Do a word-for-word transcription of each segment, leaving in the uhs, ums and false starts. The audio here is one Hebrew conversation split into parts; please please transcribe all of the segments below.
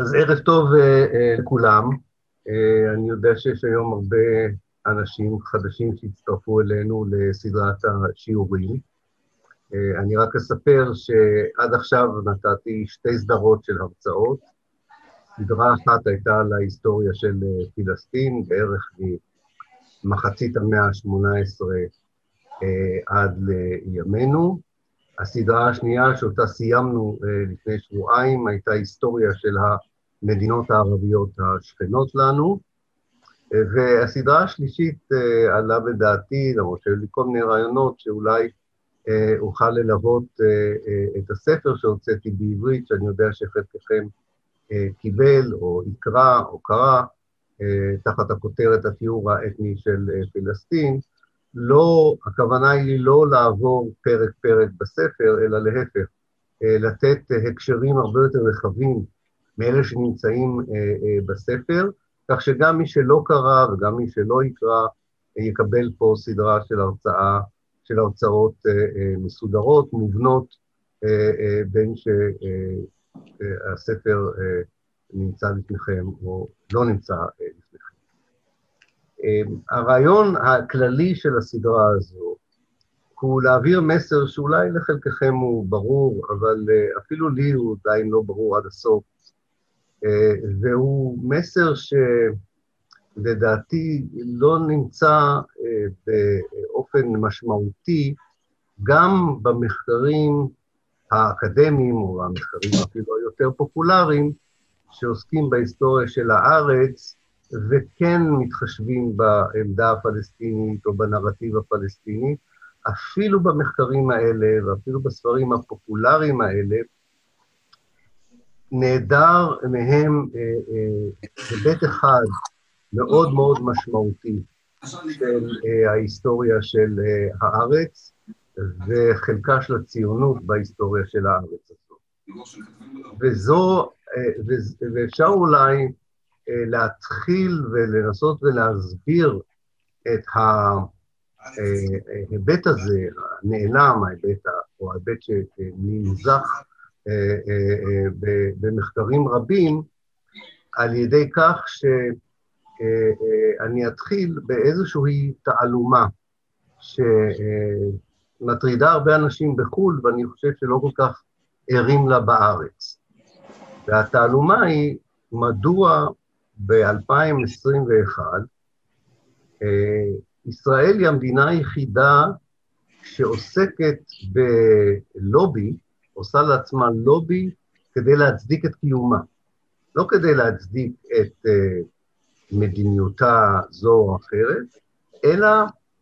אז ערב טוב לכולם, אני יודע שיש היום הרבה אנשים חדשים שהצטרפו אלינו לסדרת השיעורים. אני רק אספר שעד עכשיו נתתי שתי סדרות של הרצאות, סדרה אחת הייתה על ההיסטוריה של פלסטין, בערך ממחצית המאה ה-שמונה עשרה עד לימינו, הסדרה השנייה שאותה סיימנו לפני שבועיים, הייתה היסטוריה של המדינות הערביות השכנות לנו, והסדרה השלישית עלה בדעתי, למרות שהיו לי כל מיני רעיונות שאולי אוכל ללוות את הספר שהוצאתי בעברית, שאני יודע שחלקכם קיבל או יקרא או קרא, תחת הכותרת הטיהור האתני של פלסטין. לא, הכוונה היא לא לעבור פרק פרק בספר, אלא להפך, לתת הקשרים הרבה יותר רחבים מאלה שנמצאים בספר, כך שגם מי שלא קרא וגם מי שלא יקרא, יקבל פה סדרה של הרצאה, של הרצאות מסודרות, מובנות, בין שהספר נמצא לפניכם או לא נמצא לפניכם. הרעיון הכללי של הסדרה הזו הוא להעביר מסר שאולי לחלקכם הוא ברור, אבל אפילו לי הוא עדיין לא ברור עד הסוף, והוא מסר שלדעתי לא נמצא באופן משמעותי גם במחקרים האקדמיים או המחקרים אפילו היותר פופולריים שעוסקים בהיסטוריה של הארץ, וכן מתחשבים בעמדה הפלסטינית או בנרטיב הפלסטיני, אפילו במחקרים האלה ואפילו בספרים הפופולריים האלה, נהדר מהם היבט אה, אה, אחד מאוד מאוד משמעותי של אה, ההיסטוריה של אה, הארץ, וחלקה של הציונות בהיסטוריה של הארץ הזאת. וזו, אה, ואפשר אולי, להתחיל ולנסות ולהסביר את ההיבט הזה, הנעלם, ההיבט או ההיבט שנמזך במחקרים רבים, על ידי כך שאני אתחיל באיזושהי תעלומה שמטרידה הרבה אנשים בחו"ל, ואני חושב שלא כל כך ערים לה בארץ. והתעלומה היא מדוע ב-אלפיים עשרים ואחת, ישראל היא המדינה היחידה שעוסקת בלובי, עושה לעצמה לובי כדי להצדיק את קיומה. לא כדי להצדיק את מדיניותה זו או אחרת, אלא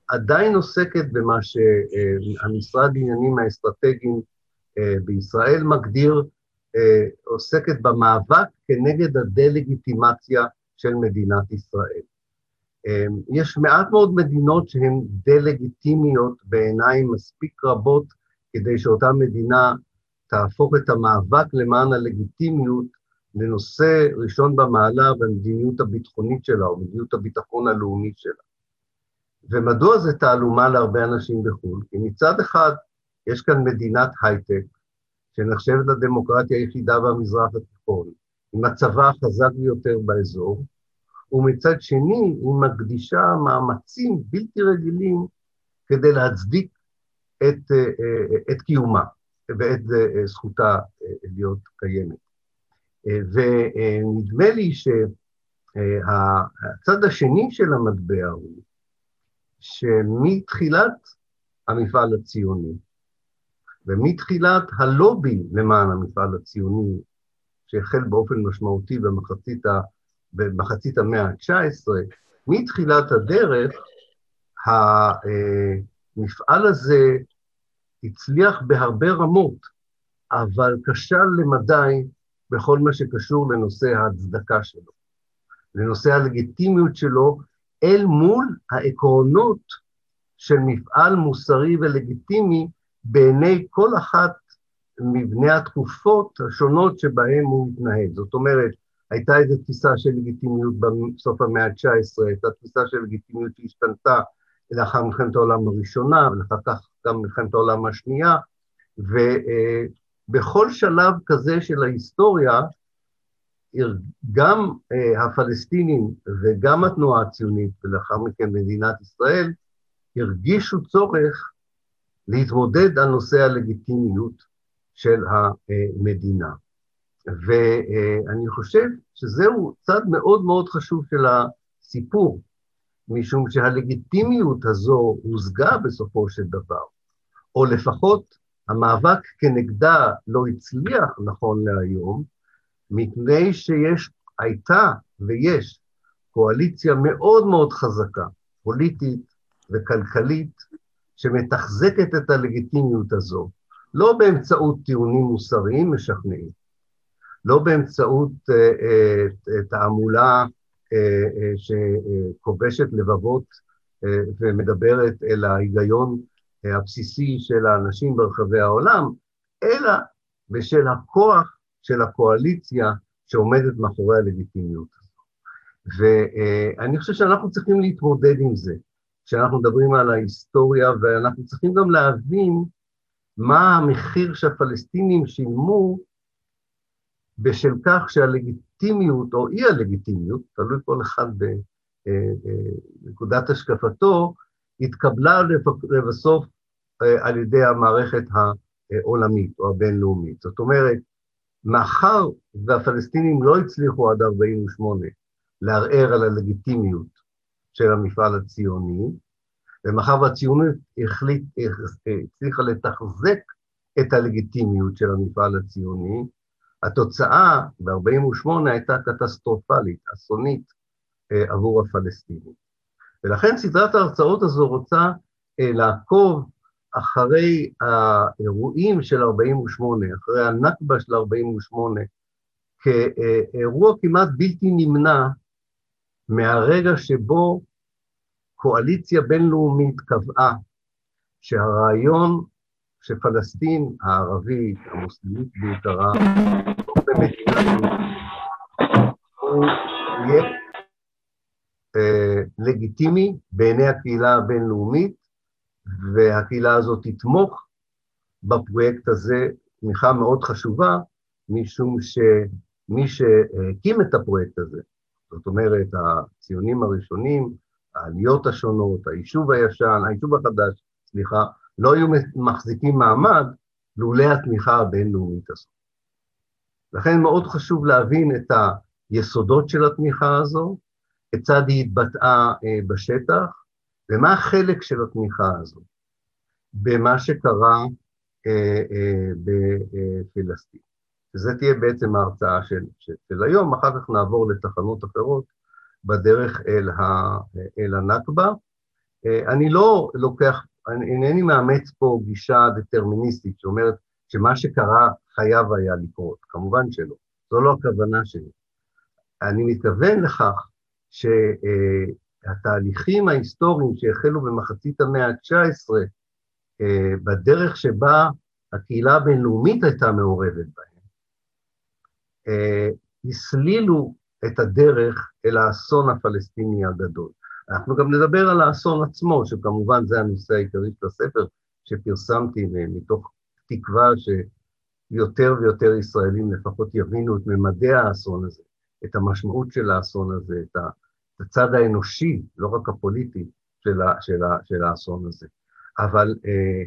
עדיין עוסקת במה שהמשרד לעניינים האסטרטגיים בישראל מגדיר, עוסקת במאבק כנגד הדה-לגיטימציה של מדינת ישראל. יש מעט מאוד מדינות שהן דה-לגיטימיות בעיניים מספיק רבות, כדי שאותה מדינה תהפוך את המאבק למען הלגיטימיות, לנושא ראשון במעלה במדיניות הביטחונית שלה, או מדיניות הביטחון הלאומי שלה. ומדוע זה תעלומה להרבה אנשים בחו"ל? כי מצד אחד, יש כאן מדינת הייטק, שנחשבת לדמוקרטיה היחידה במזרח התיכון, עם הצבא החזק ביותר באזור, ומצד שני היא מקדישה מאמצים בלתי רגילים כדי להצדיק את, את קיומה ואת זכותה להיות קיימת. ונדמה לי שהצד השני של המטבע הוא שמתחילת המפעל הציוני, ומתחילת הלובי למען המפעל הציוני, שהחל באופן משמעותי במחצית, ה, במחצית המאה ה-תשע עשרה, מתחילת הדרך, המפעל הזה הצליח בהרבה רמות, אבל כשל למדי בכל מה שקשור לנושא ההצדקה שלו, לנושא הלגיטימיות שלו, אל מול העקרונות של מפעל מוסרי ולגיטימי, בעיני כל אחת מבני התקופות השונות שבהן הוא התנהל. זאת אומרת, הייתה איזו תפיסה של לגיטימיות בסוף המאה ה-תשע עשרה, הייתה תפיסה של לגיטימיות שהשתנתה לאחר מלחמת העולם הראשונה, ולאחר כך גם מלחמת העולם השנייה, ובכל שלב כזה של ההיסטוריה, גם הפלסטינים וגם התנועה הציונית, ולאחר מכן מדינת ישראל, הרגישו צורך להתמודד על נושא הלגיטימיות של המדינה. ואני חושב שזהו צד מאוד מאוד חשוב של הסיפור, משום שהלגיטימיות הזו הושגה בסופו של דבר, או לפחות המאבק כנגדה לא הצליח נכון להיום, מפני שיש, הייתה ויש קואליציה מאוד מאוד חזקה, פוליטית וכלכלית, שמתחזקת את הלגיטימיות הזו, לא באמצעות טיעונים מוסריים משכנעים, לא באמצעות תעמולה שכובשת לבבות ומדברת אל ההיגיון הבסיסי של האנשים ברחבי העולם, אלא בשל הכוח של הקואליציה שעומדת מאחורי הלגיטימיות הזו. ואני חושב שאנחנו צריכים להתמודד עם זה, כשאנחנו מדברים על ההיסטוריה, ואנחנו צריכים גם להבין מה המחיר שהפלסטינים שילמו בשל כך שהלגיטימיות או אי הלגיטימיות, תלוי כל אחד בנקודת השקפתו, התקבלה לבסוף על ידי המערכת העולמית או הבינלאומית. זאת אומרת, מאחר והפלסטינים לא הצליחו עד ארבעים ושמונה לערער על הלגיטימיות של המפעל הציוני, ומאחר והציונות הצליחה לתחזק את הלגיטימיות של המפעל הציוני, התוצאה ב-ארבעים ושמונה הייתה קטסטרופלית, אסונית, עבור הפלסטינים. ולכן סדרת ההרצאות הזו רוצה לעקוב אחרי האירועים של ארבעים ושמונה, אחרי הנכבה של ארבעים ושמונה, כאירוע כמעט בלתי נמנע מהרגע שבו קואליציה בינלאומית קבעה שהרעיון שפלסטין הערבית, המוסלמית בעיקרה, הוא יהיה לגיטימי בעיני הקהילה הבינלאומית, והקהילה הזאת תתמוך בפרויקט הזה תמיכה מאוד חשובה, משום שמי שהקים את הפרויקט הזה, זאת אומרת, הציונים הראשונים, העליות השונות, היישוב הישן, היישוב החדש, סליחה, לא היו מחזיקים מעמד לולא התמיכה הבינלאומית הזו. לכן מאוד חשוב להבין את היסודות של התמיכה הזו, כיצד היא התבטאה בשטח, ומה החלק של התמיכה הזו, במה שקרה בפלסטין. זה תהיה בעצם ההרצאה של, של היום, אחר כך נעבור לתחנות אחרות בדרך אל, ה, אל הנכבה. אני לא לוקח, אינני מאמץ פה גישה דטרמיניסטית, שאומרת שמה שקרה חייב היה לקרות, כמובן שלא, זו לא הכוונה שלי. אני מתכוון לכך שהתהליכים ההיסטוריים שהחלו במחצית המאה ה-תשע עשרה, בדרך שבה הקהילה הבינלאומית הייתה מעורבת בהם, הסלילו את הדרך אל האסון הפלסטיני הגדול. אנחנו גם נדבר על האסון עצמו, שכמובן זה הנושא העיקרי של הספר שפרסמתי מתוך תקווה שיותר ויותר ישראלים לפחות יבינו את ממדי האסון הזה, את המשמעות של האסון הזה, את הצד האנושי, לא רק הפוליטי, של, ה, של, ה, של האסון הזה. אבל אה,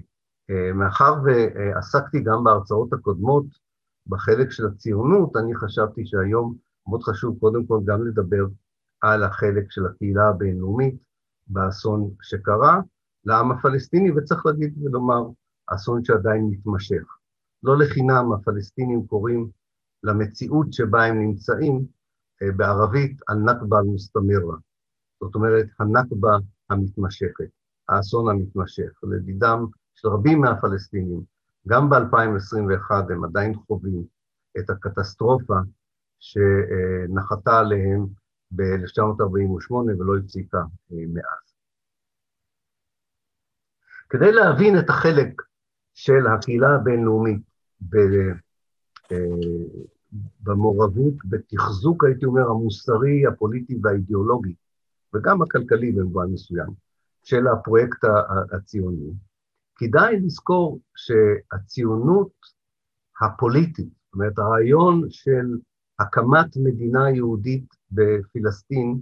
אה, מאחר ועסקתי גם בהרצאות הקודמות, בחלק של הציונות, אני חשבתי שהיום מאוד חשוב קודם כל גם לדבר על החלק של הקהילה הבינלאומית באסון שקרה לעם הפלסטיני, וצריך להגיד ולומר, אסון שעדיין מתמשך. לא לחינם הפלסטינים קוראים למציאות שבה הם נמצאים, בערבית al-Nakba al-Mustamirra, זאת אומרת הנכבה המתמשכת, האסון המתמשך, לדידם של רבים מהפלסטינים, גם ב-אלפיים עשרים ואחת הם עדיין חווים את הקטסטרופה שנחתה עליהם ב-אלף תשע מאות ארבעים ושמונה ולא הפסיקה מאז. כדי להבין את החלק של הקהילה הבינלאומית במעורבות, בתחזוק, הייתי אומר, המוסרי, הפוליטי והאידיאולוגי, וגם הכלכלי במובן מסוים, של הפרויקט הציוני, כדאי לזכור שהציונות הפוליטית, זאת אומרת, הרעיון של הקמת מדינה יהודית בפלסטין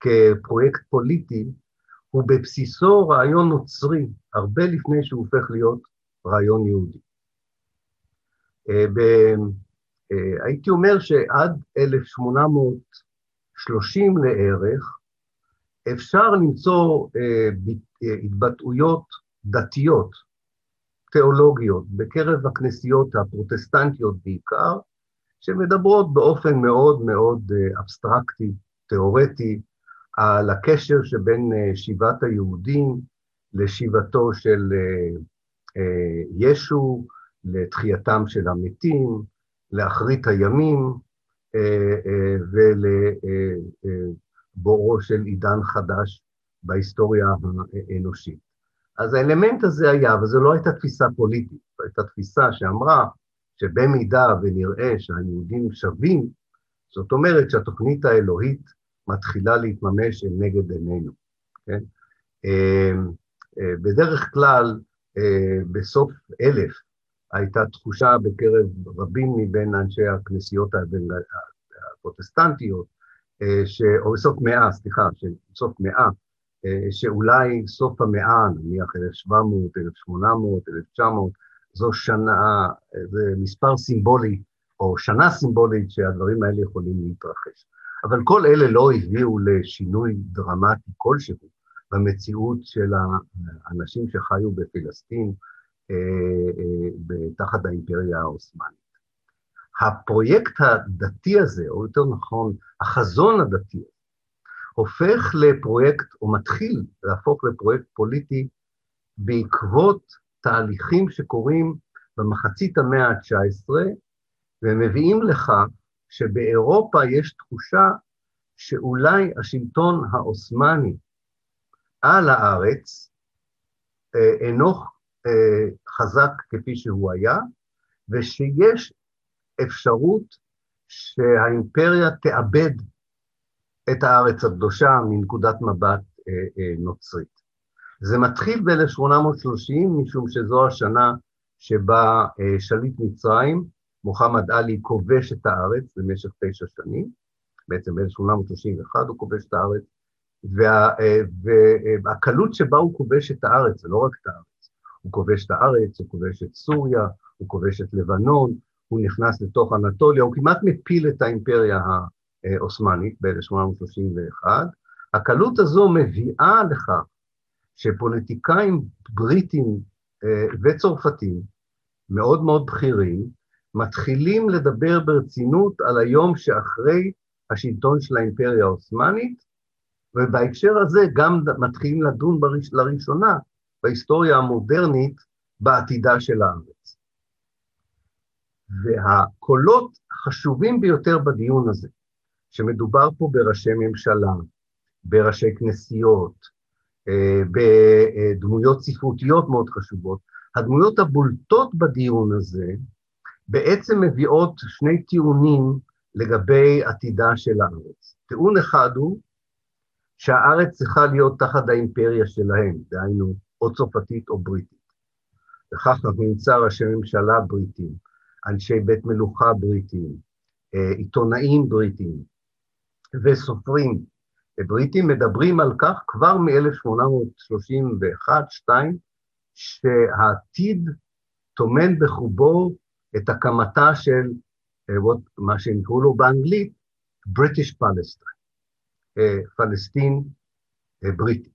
כפרויקט פוליטי, הוא בבסיסו רעיון נוצרי, הרבה לפני שהוא הופך להיות רעיון יהודי. הייתי אומר שעד אלף שמונה מאות שלושים לערך, אפשר למצוא התבטאויות דתיות, תיאולוגיות, בקרב הכנסיות הפרוטסטנטיות בעיקר, שמדברות באופן מאוד מאוד אבסטרקטי, תיאורטי, על הקשר שבין שיבת היהודים לשיבתו של ישו, לתחייתם של המתים, לאחרית הימים ולבואו של עידן חדש בהיסטוריה האנושית. אז האלמנט הזה היה, וזו לא הייתה תפיסה פוליטית, זו הייתה תפיסה שאמרה שבמידה ונראה שהיהודים שווים, זאת אומרת שהתוכנית האלוהית מתחילה להתממש נגד עינינו, כן? בדרך כלל, בסוף אלף, הייתה תחושה בקרב רבים מבין אנשי הכנסיות הפרוטסטנטיות, או בסוף מאה, סליחה, בסוף מאה, שאולי סוף המאה, נניח אלף שבע מאות, אלף שמונה מאות, אלף תשע מאות, זו שנה, זה מספר סימבולי, או שנה סימבולית שהדברים האלה יכולים להתרחש. אבל כל אלה לא הביאו לשינוי דרמטי כלשהו במציאות של האנשים שחיו בפלסטין תחת האימפריה העות'מאנית. הפרויקט הדתי הזה, או יותר נכון, החזון הדתי, הופך לפרויקט, או מתחיל להפוך לפרויקט פוליטי בעקבות תהליכים שקורים במחצית המאה ה-תשע עשרה, ומביאים לך שבאירופה יש תחושה שאולי השלטון העות'מאני על הארץ אינו חזק כפי שהוא היה, ושיש אפשרות שהאימפריה תאבד את הארץ הקדושה מנקודת מבט נוצרית. זה מתחיל ב-אלף שמונה מאות שלושים, משום שזו השנה שבה שליט מצרים, מוחמד עלי, כובש את הארץ במשך תשע שנים, בעצם ב-אלף שמונה מאות שלושים ואחת הוא כובש את הארץ, והקלות שבה הוא כובש את הארץ, זה לא רק את הארץ, הוא כובש את הארץ, הוא כובש את סוריה, הוא כובש את לבנון, הוא נכנס לתוך אנטוליה, הוא כמעט מפיל את האימפריה העות'מאנית ב-אלף שמונה מאות שלושים ואחת, הקלות הזו מביאה לכך שפוליטיקאים בריטים וצרפתים, מאוד מאוד בכירים, מתחילים לדבר ברצינות על היום שאחרי השלטון של האימפריה העות'מאנית, ובהקשר הזה גם מתחילים לדון לראשונה בהיסטוריה המודרנית בעתידה של הארץ. והקולות החשובים ביותר בדיון הזה, שמדובר פה בראשי ממשלה, בראשי כנסיות, בדמויות ספרותיות מאוד חשובות, הדמויות הבולטות בדיון הזה, בעצם מביאות שני טיעונים לגבי עתידה של הארץ. טיעון אחד הוא שהארץ צריכה להיות תחת האימפריה שלהם, דהיינו או צרפתית או בריטית. וכך נמצא ראשי ממשלה בריטים, אנשי בית מלוכה בריטים, עיתונאים בריטים וסופרים בריטים מדברים על כך כבר מ-אלף שמונה מאות שלושים ואחת עד שתיים, שהעתיד טומן בחובו את הקמתה של, מה שנקראו לו באנגלית, British Palestine, פלסטין בריטית.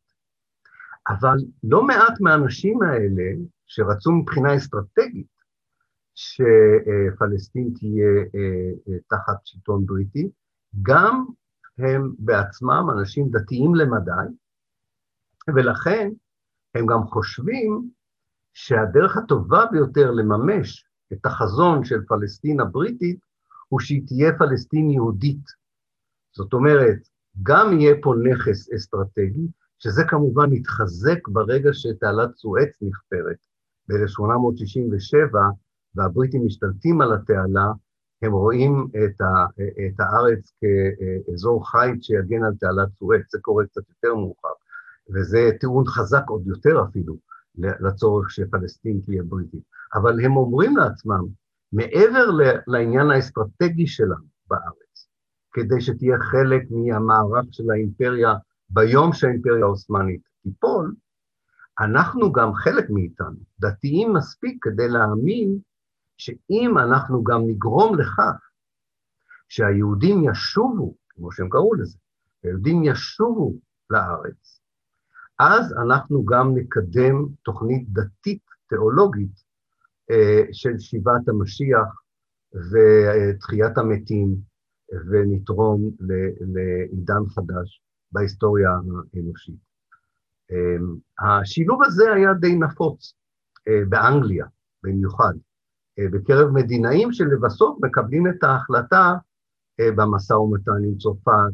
אבל לא מעט מהאנשים האלה, שרצו מבחינה אסטרטגית, שפלסטין תהיה תחת שלטון בריטי, גם הם בעצמם אנשים דתיים למדי, ולכן הם גם חושבים שהדרך הטובה ביותר לממש, את החזון של פלסטין הבריטית, הוא שהיא תהיה פלסטין יהודית. זאת אומרת, גם יהיה פה נכס אסטרטגי, שזה כמובן מתחזק ברגע שתעלת סואץ נחפרת. ב-אלף שמונה מאות שישים ושבע, והבריטים משתלטים על התעלה, הם רואים את, ה, את הארץ כאזור חיית שיגן על תעלת סואץ, זה קורה קצת יותר מאוחר, וזה טיעון חזק עוד יותר אפילו, לצורך שפלסטין תהיה בריטית. אבל הם אומרים לעצמם, מעבר לעניין האסטרטגי שלנו, בארץ, כדי שתהיה חלק מהמערך של האימפריה ביום שהאימפריה העות'מאנית תיפול. אנחנו גם חלק מאיתנו, דתיים מספיק כדי להאמין שאם אנחנו גם נגרום לכך שהיהודים ישובו, כמו שהם קראו לזה, היהודים ישובו לארץ, אז אנחנו גם נקדם תוכנית דתית תיאולוגית של שיבת המשיח ותחיית המתים, ונתרום לעידן חדש בהיסטוריה האנושית. השילוב הזה היה די נפוץ באנגליה, במיוחד, בקרב מדינאים שלבסוף מקבלים את ההחלטה במשא ומתן עם צרפת,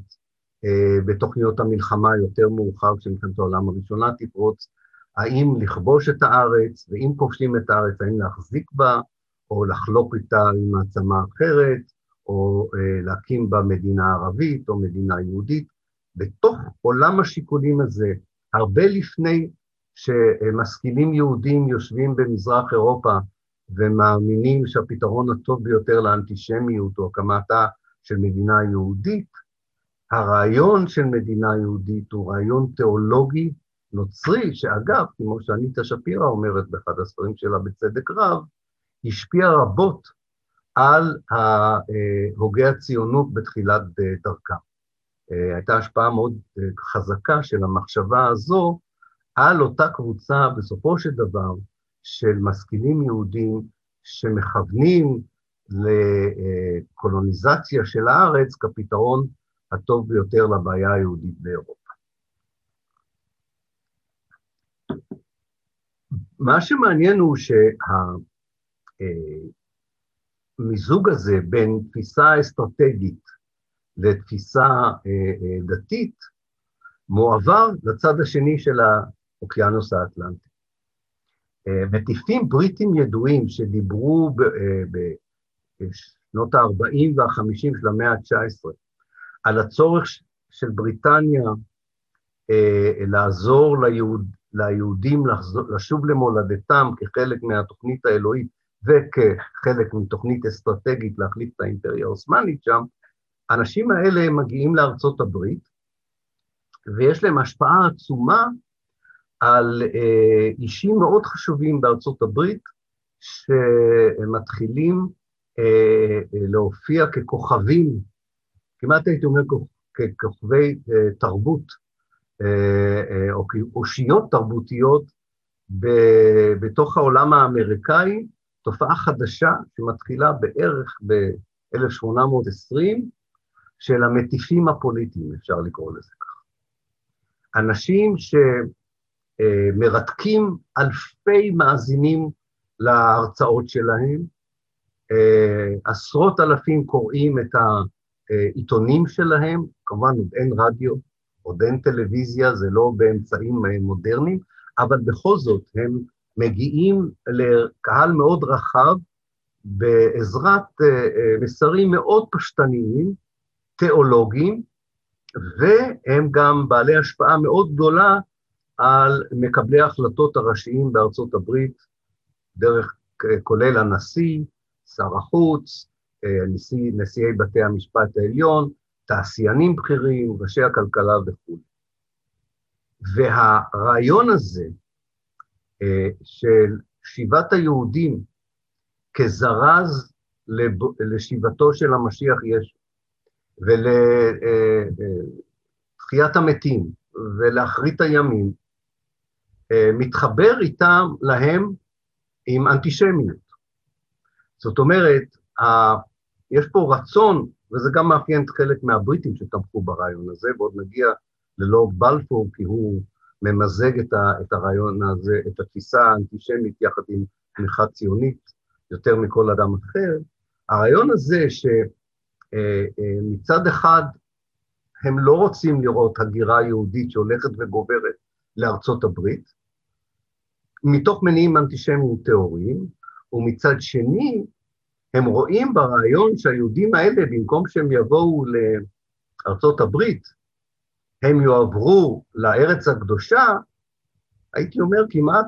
בתוכניות המלחמה יותר מאוחר, כשמלחמת העולם הראשונה תפרוץ, האם לכבוש את הארץ, ואם כובשים את הארץ, האם להחזיק בה, או לחלוק איתה עם מעצמה אחרת, או להקים בה מדינה ערבית, או מדינה יהודית. בתוך עולם השיקולים הזה, הרבה לפני שמשכילים יהודים יושבים במזרח אירופה, ומאמינים שהפתרון הטוב ביותר לאנטישמיות, או הקמתה של מדינה יהודית, הרעיון של מדינה יהודית הוא רעיון תיאולוגי נוצרי, שאגב, כמו שאניטה שפירא אומרת באחד הספרים שלה בצדק רב, השפיע רבות על הוגה הציונות בתחילת דרכה. הייתה השפעה מאוד חזקה של המחשבה הזו על אותה קבוצה בסופו של דבר של משכילים יהודים שמכוונים לקולוניזציה של הארץ כפתרון הטוב ביותר לבעיה היהודית באירופה. מה שמעניין הוא שה... מיזוג הזה בין תפיסה אסטרטגית לתפיסה דתית, מועבר לצד השני של האוקיינוס האטלנטי. מטיפים בריטים ידועים שדיברו בשנות ה-ארבעים וה-חמישים של המאה ה-תשע עשרה, על הצורך של בריטניה לעזור ליהוד, ליהודים לשוב למולדתם כחלק מהתוכנית האלוהית, וכחלק מתוכנית אסטרטגית להחליף את האימפריה העות'מאנית שם, האנשים האלה מגיעים לארצות הברית, ויש להם השפעה עצומה על אישים מאוד חשובים בארצות הברית, שמתחילים להופיע ככוכבים, כמעט הייתי אומר ככוכבי תרבות, או כאושיות תרבותיות, בתוך העולם האמריקאי, תופעה חדשה שמתחילה בערך ב-אלף שמונה מאות ועשרים, של המטיפים הפוליטיים, אפשר לקרוא לזה כך. אנשים שמרתקים אלפי מאזינים להרצאות שלהם, עשרות אלפים קוראים את העיתונים שלהם, כמובן עוד אין רדיו, עוד אין טלוויזיה, זה לא באמצעים מודרניים, אבל בכל זאת הם מגיעים לקהל מאוד רחב, בעזרת מסרים מאוד פשטניים, תיאולוגיים, והם גם בעלי השפעה מאוד גדולה על מקבלי ההחלטות הראשיים בארצות הברית, דרך כולל הנשיא, שר החוץ, נשיא, נשיאי בתי המשפט העליון, תעשיינים בכירים, ראשי הכלכלה וכו'. והרעיון הזה, של שיבת היהודים כזרז לשיבתו של המשיח ישו, ולתחיית המתים, ולאחרית הימים, מתחבר איתם להם עם אנטישמיות. זאת אומרת, יש פה רצון, וזה גם מאפיין חלק מהבריטים שתמכו ברעיון הזה, ועוד נגיע ללורד בלפור, כי הוא ממזג את, ה, את הרעיון הזה, את התפיסה האנטישמית יחד עם תמיכה ציונית, יותר מכל אדם אחר. הרעיון הזה שמצד אחד הם לא רוצים לראות הגירה יהודית שהולכת וגוברת לארצות הברית, מתוך מניעים אנטישמיים תיאוריים, ומצד שני הם רואים ברעיון שהיהודים האלה, במקום שהם יבואו לארצות הברית, הם יועברו לארץ הקדושה, הייתי אומר כמעט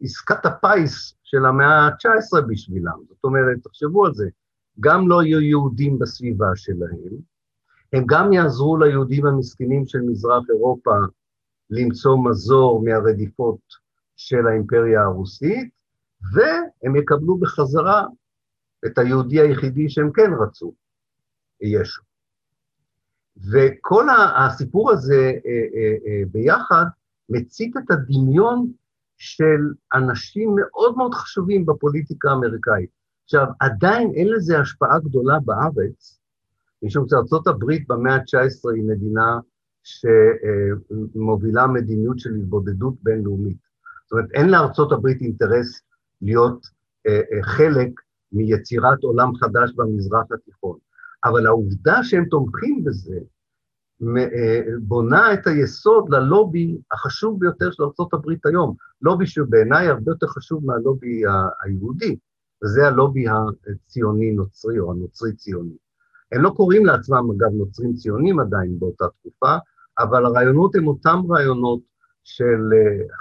כעסקת הפיס של המאה ה-תשע עשרה בשבילם. זאת אומרת, תחשבו על זה, גם לא יהיו יהודים בסביבה שלהם, הם גם יעזרו ליהודים המסכנים של מזרח אירופה למצוא מזור מהרדיפות של האימפריה הרוסית, והם יקבלו בחזרה את היהודי היחידי שהם כן רצו, ישו. וכל הסיפור הזה ביחד מציג את הדמיון של אנשים מאוד מאוד חשובים בפוליטיקה האמריקאית. עכשיו, עדיין אין לזה השפעה גדולה בארץ, משום שארצות הברית במאה ה-תשע עשרה היא מדינה שמובילה מדיניות של התבודדות בינלאומית. זאת אומרת, אין לארצות הברית אינטרס להיות חלק מיצירת עולם חדש במזרח התיכון. אבל העובדה שהם תומכים בזה, בונה את היסוד ללובי החשוב ביותר של ארצות הברית היום, לובי שבעיניי הרבה יותר חשוב מהלובי היהודי, וזה הלובי הציוני-נוצרי או הנוצרי-ציוני. הם לא קוראים לעצמם, אגב, נוצרים ציונים עדיין באותה תקופה, אבל הרעיונות הם אותם רעיונות של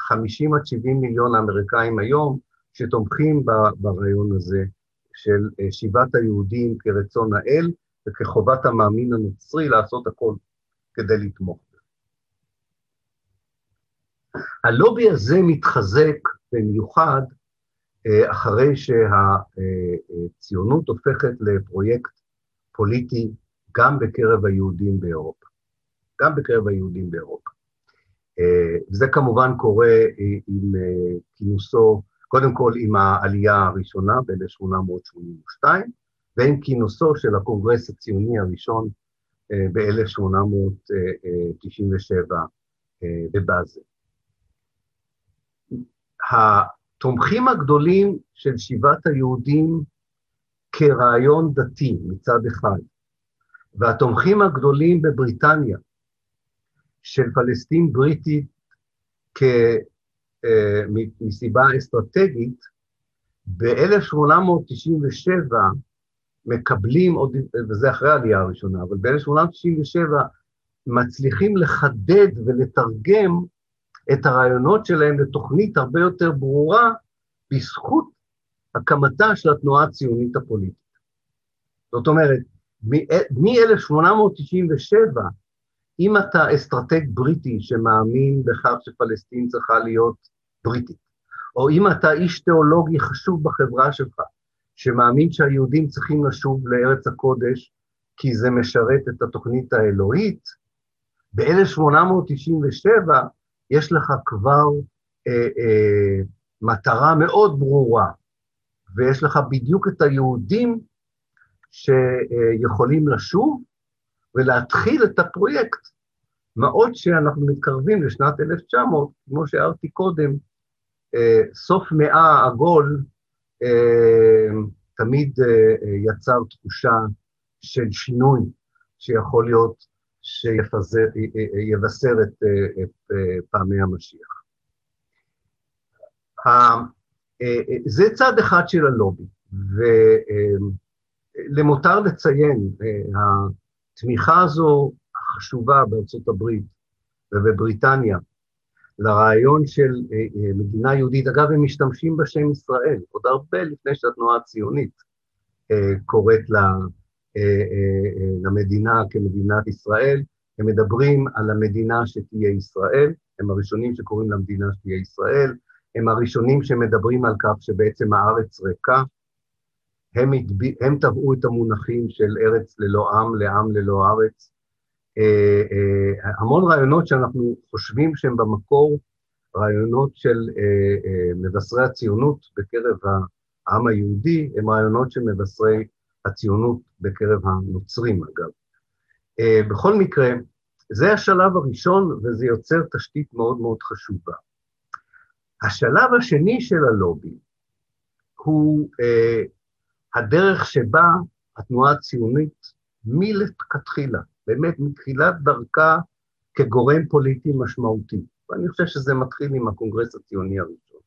חמישים עד שבעים מיליון האמריקאים היום, שתומכים ברעיון הזה של שיבת היהודים כרצון האל, וכחובת המאמין הנוצרי לעשות הכל כדי לתמוך. הלובי הזה מתחזק במיוחד אחרי שהציונות הופכת לפרויקט פוליטי גם בקרב היהודים באירופה. גם בקרב היהודים באירופה. זה כמובן קורה עם כינוסו, קודם כל עם העלייה הראשונה ב-אלף שמונה מאות שמונים ושתיים, ועם כינוסו של הקונגרס הציוני הראשון ב-אלף שמונה מאות תשעים ושבע בבאזל. התומכים הגדולים של שיבת היהודים כרעיון דתי מצד אחד, והתומכים הגדולים בבריטניה של פלסטין בריטית מסיבה אסטרטגית, ב-אלף שמונה מאות תשעים ושבע מקבלים, וזה אחרי העלייה הראשונה, אבל ב-אלף שמונה מאות תשעים ושבע מצליחים לחדד ולתרגם את הרעיונות שלהם לתוכנית הרבה יותר ברורה, בזכות הקמתה של התנועה הציונית הפוליטית. זאת אומרת, מ-אלף שמונה מאות תשעים ושבע, אם אתה אסטרטג בריטי שמאמין בכך שפלסטין צריכה להיות בריטית, או אם אתה איש תיאולוגי חשוב בחברה שלך, שמאמין שהיהודים צריכים לשוב לארץ הקודש, כי זה משרת את התוכנית האלוהית, ב-אלף שמונה מאות תשעים ושבע יש לך כבר אה, אה, מטרה מאוד ברורה, ויש לך בדיוק את היהודים שיכולים לשוב, ולהתחיל את הפרויקט, מאוד שאנחנו מתקרבים לשנת אלף תשע מאות, כמו שארתי קודם, אה, סוף מאה עגול, תמיד יצר תחושה של שינוי שיכול להיות שיבשר את פעמי המשיח. זה צד אחד של הלובי, ולמותר לציין, התמיכה הזו החשובה בארצות הברית ובבריטניה, לרעיון של מדינה יהודית, אגב הם משתמשים בשם ישראל, עוד הרבה לפני שהתנועה הציונית קוראת למדינה כמדינת ישראל, הם מדברים על המדינה שתהיה ישראל, הם הראשונים שקוראים למדינה שתהיה ישראל, הם הראשונים שמדברים על כך שבעצם הארץ ריקה, הם, הם טבעו את המונחים של ארץ ללא עם, לעם ללא ארץ, המון רעיונות שאנחנו חושבים שהם במקור רעיונות של מבשרי הציונות בקרב העם היהודי, הם רעיונות של מבשרי הציונות בקרב הנוצרים אגב. בכל מקרה, זה השלב הראשון וזה יוצר תשתית מאוד מאוד חשובה. השלב השני של הלובי הוא הדרך שבה התנועה הציונית מלכתחילה, באמת מתחילת דרכה כגורם פוליטי משמעותי. ואני חושב שזה מתחיל עם הקונגרס הציוני הראשון.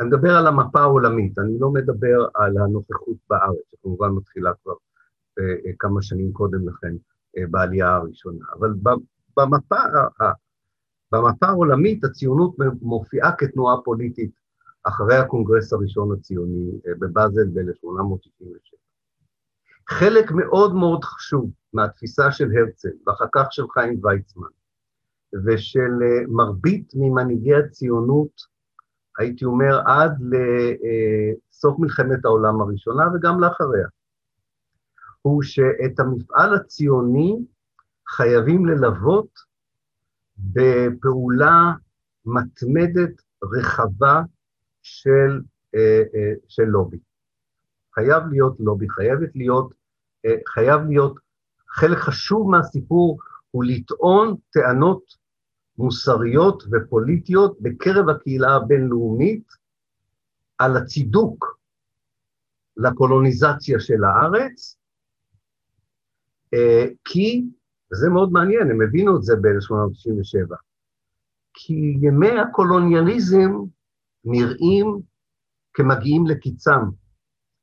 אני מדבר על המפה העולמית, אני לא מדבר על הנוכחות בארץ, שכמובן מתחילה כבר אה, כמה שנים קודם לכן אה, בעלייה הראשונה. אבל במפה, אה, במפה העולמית הציונות מופיעה כתנועה פוליטית אחרי הקונגרס הראשון הציוני אה, בבאזל ב-אלף שמונה מאות תשעים ושבע. חלק מאוד מאוד חשוב מהתפיסה של הרצל, ואחר כך של חיים ויצמן, ושל מרבית ממנהיגי הציונות, הייתי אומר עד לסוף מלחמת העולם הראשונה וגם לאחריה, הוא שאת המפעל הציוני חייבים ללוות בפעולה מתמדת רחבה של, של לובי. חייב להיות לובי, חייבת להיות, חייב להיות, חלק חשוב מהסיפור הוא לטעון טענות מוסריות ופוליטיות בקרב הקהילה הבינלאומית על הצידוק לקולוניזציה של הארץ, כי, זה מאוד מעניין, הם הבינו את זה ב-אלף שמונה מאות תשעים ושבע, כי ימי הקולוניאליזם נראים כמגיעים לקיצם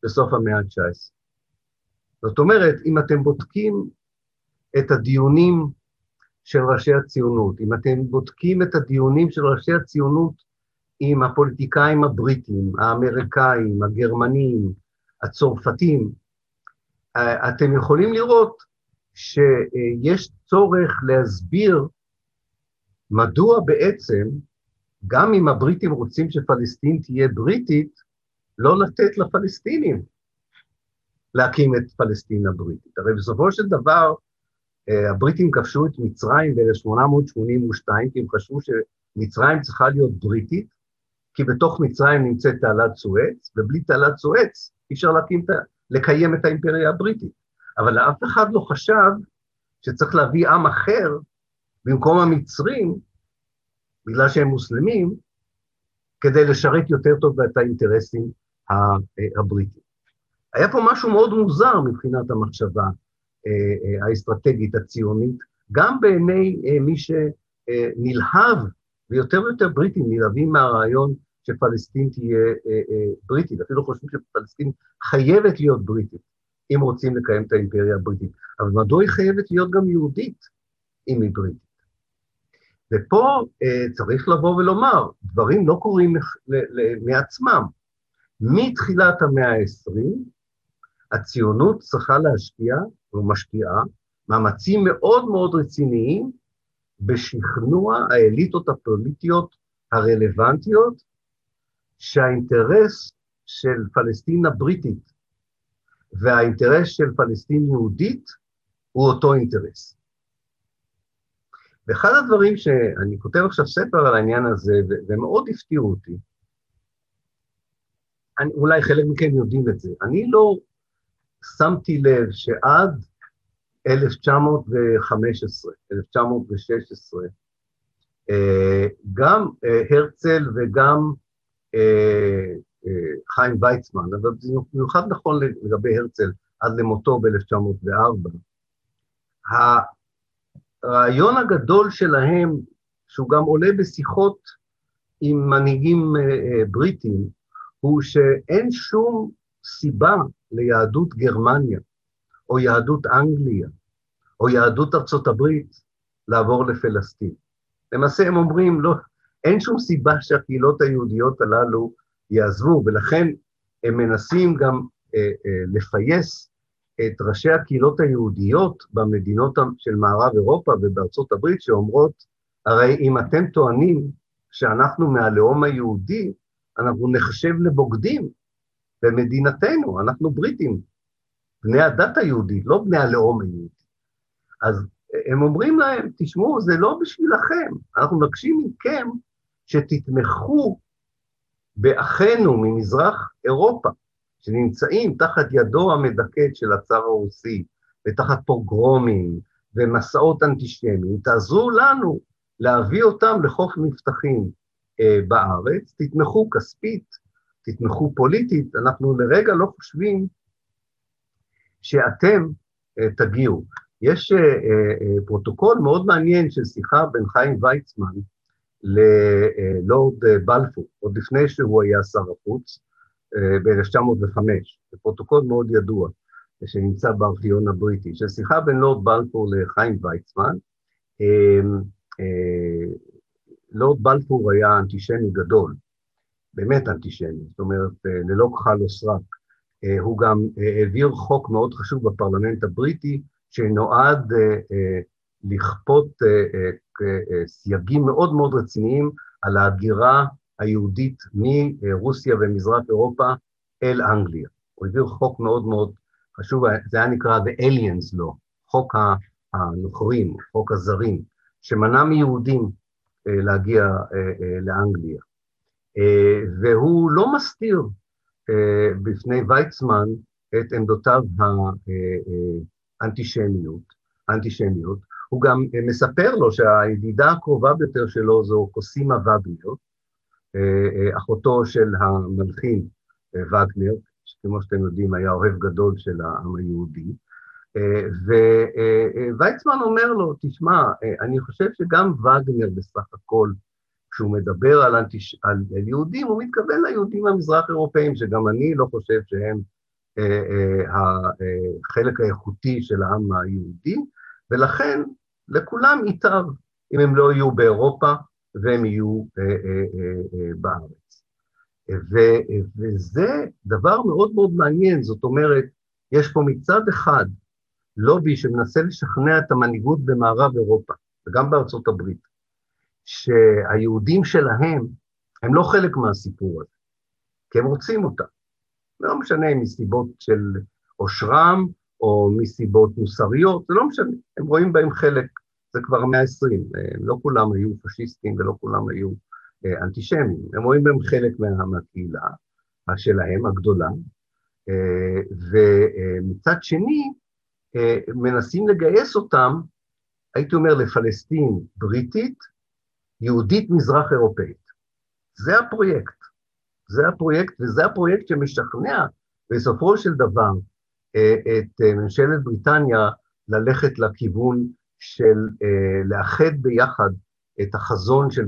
בסוף המאה ה-תשע עשרה. זאת אומרת, אם אתם בודקים את הדיונים של ראשי הציונות, אם אתם בודקים את הדיונים של ראשי הציונות עם הפוליטיקאים הבריטים, האמריקאים, הגרמנים, הצרפתים, אתם יכולים לראות שיש צורך להסביר מדוע בעצם, גם אם הבריטים רוצים שפלסטין תהיה בריטית, לא לתת לפלסטינים להקים את פלסטין הבריטית. הרי בסופו של דבר, הבריטים כבשו את מצרים ב-אלף שמונה מאות שמונים ושתיים, כי הם חשבו שמצרים צריכה להיות בריטית, כי בתוך מצרים נמצאת תעלת סואץ, ובלי תעלת סואץ אי אפשר להקים, לקיים את האימפריה הבריטית. אבל אף אחד לא חשב שצריך להביא עם אחר, במקום המצרים, בגלל שהם מוסלמים, כדי לשרת יותר טוב את האינטרסים הבריטיים. היה פה משהו מאוד מוזר מבחינת המחשבה האסטרטגית הציונית, גם בעיני מי שנלהב, ויותר ויותר בריטים נלהבים מהרעיון שפלסטין תהיה בריטית, אפילו חושבים שפלסטין חייבת להיות בריטית, אם רוצים לקיים את האימפריה הבריטית, אבל מדוע היא חייבת להיות גם יהודית, אם היא בריטית? ופה צריך לבוא ולומר, דברים לא קורים מעצמם. מתחילת המאה ה-עשרים, הציונות צריכה להשקיע, ומשקיעה, מאמצים מאוד מאוד רציניים, בשכנוע האליטות הפוליטיות הרלוונטיות, שהאינטרס של פלסטין הבריטית, והאינטרס של פלסטין יהודית, הוא אותו אינטרס. ואחד הדברים שאני כותב עכשיו ספר על העניין הזה, ומאוד הפתיעו אותי, אני, אולי חלק מכם יודעים את זה, אני לא שמתי לב שעד אלף תשע מאות וחמש עשרה, אלף תשע מאות ושש עשרה, גם הרצל וגם חיים ויצמן, אבל זה מיוחד נכון לגבי הרצל, עד למותו ב-אלף תשע מאות וארבע, הרעיון הגדול שלהם, שהוא גם עולה בשיחות עם מנהיגים בריטים, הוא שאין שום סיבה ליהדות גרמניה, או יהדות אנגליה, או יהדות ארצות הברית, לעבור לפלסטין. למעשה הם אומרים, לא, אין שום סיבה שהקהילות היהודיות הללו יעזבו, ולכן הם מנסים גם אה, אה, לפייס את ראשי הקהילות היהודיות במדינות של מערב אירופה ובארצות הברית, שאומרות, הרי אם אתם טוענים שאנחנו מהלאום היהודי, אנחנו נחשב לבוגדים במדינתנו, אנחנו בריטים, בני הדת היהודית, לא בני הלאום היהודי. אז הם אומרים להם, תשמעו, זה לא בשבילכם, אנחנו מבקשים מכם שתתמכו באחינו ממזרח אירופה, שנמצאים תחת ידו המדכאת של הצאר הרוסי, ותחת פוגרומים ומסעות אנטישמיים, תעזרו לנו להביא אותם לחוף מבטחים אה, בארץ, תתמכו כספית, תתמכו פוליטית, אנחנו לרגע לא חושבים שאתם אה, תגיעו. יש אה, אה, פרוטוקול מאוד מעניין של שיחה בין חיים ויצמן ללורד בלפור, עוד לפני שהוא היה שר החוץ, ב-אלף תשע מאות וחמש, זה פרוטוקול מאוד ידוע, שנמצא בארכיון הבריטי, של שיחה בין לורד בלפור לחיים ויצמן. לורד בלפור היה אנטישמי גדול, באמת אנטישמי, זאת אומרת, ללא כחל וסרק, הוא גם העביר חוק מאוד חשוב בפרלמנט הבריטי, שנועד לכפות סייגים מאוד מאוד רציניים על ההגירה היהודית מרוסיה ומזרח אירופה אל אנגליה. הוא העביר חוק מאוד מאוד חשוב, זה היה נקרא The Aliens Law, חוק הנוכרים, חוק הזרים, שמנע מיהודים להגיע לאנגליה. והוא לא מסתיר בפני ויצמן את עמדותיו האנטישמיות, אנטישמיות. הוא גם מספר לו שהידידה הקרובה ביותר שלו זו קוסימה וגנר, אחותו של המלחין וגנר, שכמו שאתם יודעים היה אוהב גדול של העם היהודי, וויצמן אומר לו, תשמע, אני חושב שגם וגנר בסך הכל, כשהוא מדבר על, אנטיש... על יהודים, הוא מתכוון ליהודים המזרח אירופאים, שגם אני לא חושב שהם אה, אה, החלק האיכותי של העם היהודי, ולכן לכולם ייטב, אם הם לא יהיו באירופה, והם יהיו אה, אה, אה, בארץ. ו, וזה דבר מאוד מאוד מעניין, זאת אומרת, יש פה מצד אחד לובי שמנסה לשכנע את המנהיגות במערב אירופה, וגם בארצות הברית, שהיהודים שלהם הם לא חלק מהסיפור הזה, כי הם רוצים אותם. לא משנה אם מסיבות של אושרם, או מסיבות מוסריות, זה לא משנה, הם רואים בהם חלק, זה כבר מאה ועשרים, לא כולם היו פשיסטים ולא כולם היו אנטישמים, הם רואים בהם חלק מהקהילה שלהם הגדולה, ומצד שני, מנסים לגייס אותם, הייתי אומר לפלסטין בריטית, יהודית מזרח אירופאית. זה הפרויקט. זה הפרויקט, וזה הפרויקט שמשכנע בסופו של דבר את ממשלת בריטניה ללכת לכיוון של לאחד ביחד את החזון של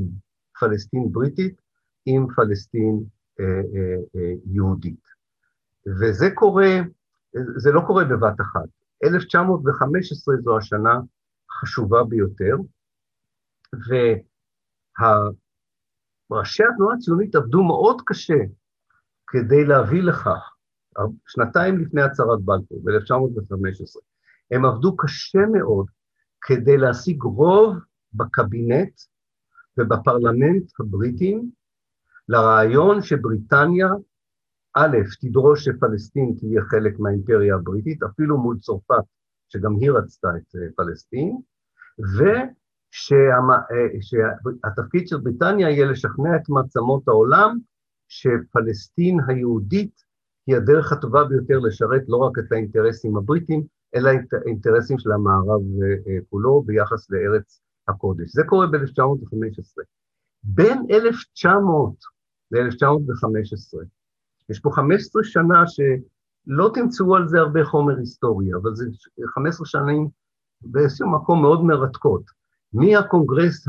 פלסטין בריטית עם פלסטין יהודית. וזה קורה, זה לא קורה בבת אחת. אלף תשע מאות וחמש עשרה זו השנה חשובה ביותר, ו ראשי התנועה הציונית עבדו מאוד קשה כדי להביא לכך, שנתיים לפני הצהרת בלפור, ב-אלף תשע מאות וחמש עשרה, הם עבדו קשה מאוד כדי להשיג רוב בקבינט ובפרלמנט הבריטים, לרעיון שבריטניה, א', תדרוש שפלסטין תהיה חלק מהאימפריה הבריטית, אפילו מול צרפת, שגם היא רצתה את פלסטין, ו... שהתפקיד של בריטניה יהיה לשכנע את מעצמות העולם שפלסטין היהודית היא הדרך הטובה ביותר לשרת לא רק את האינטרסים הבריטים, אלא את האינטרסים של המערב כולו ביחס לארץ הקודש. זה קורה ב-אלף תשע מאות וחמש עשרה. בין אלף תשע מאות ל-אלף תשע מאות וחמש עשרה, יש פה חמש עשרה שנה שלא תמצאו על זה הרבה חומר היסטוריה, אבל זה חמש עשרה שנים באיזשהו מקום מאוד מרתקות. מהקונגרס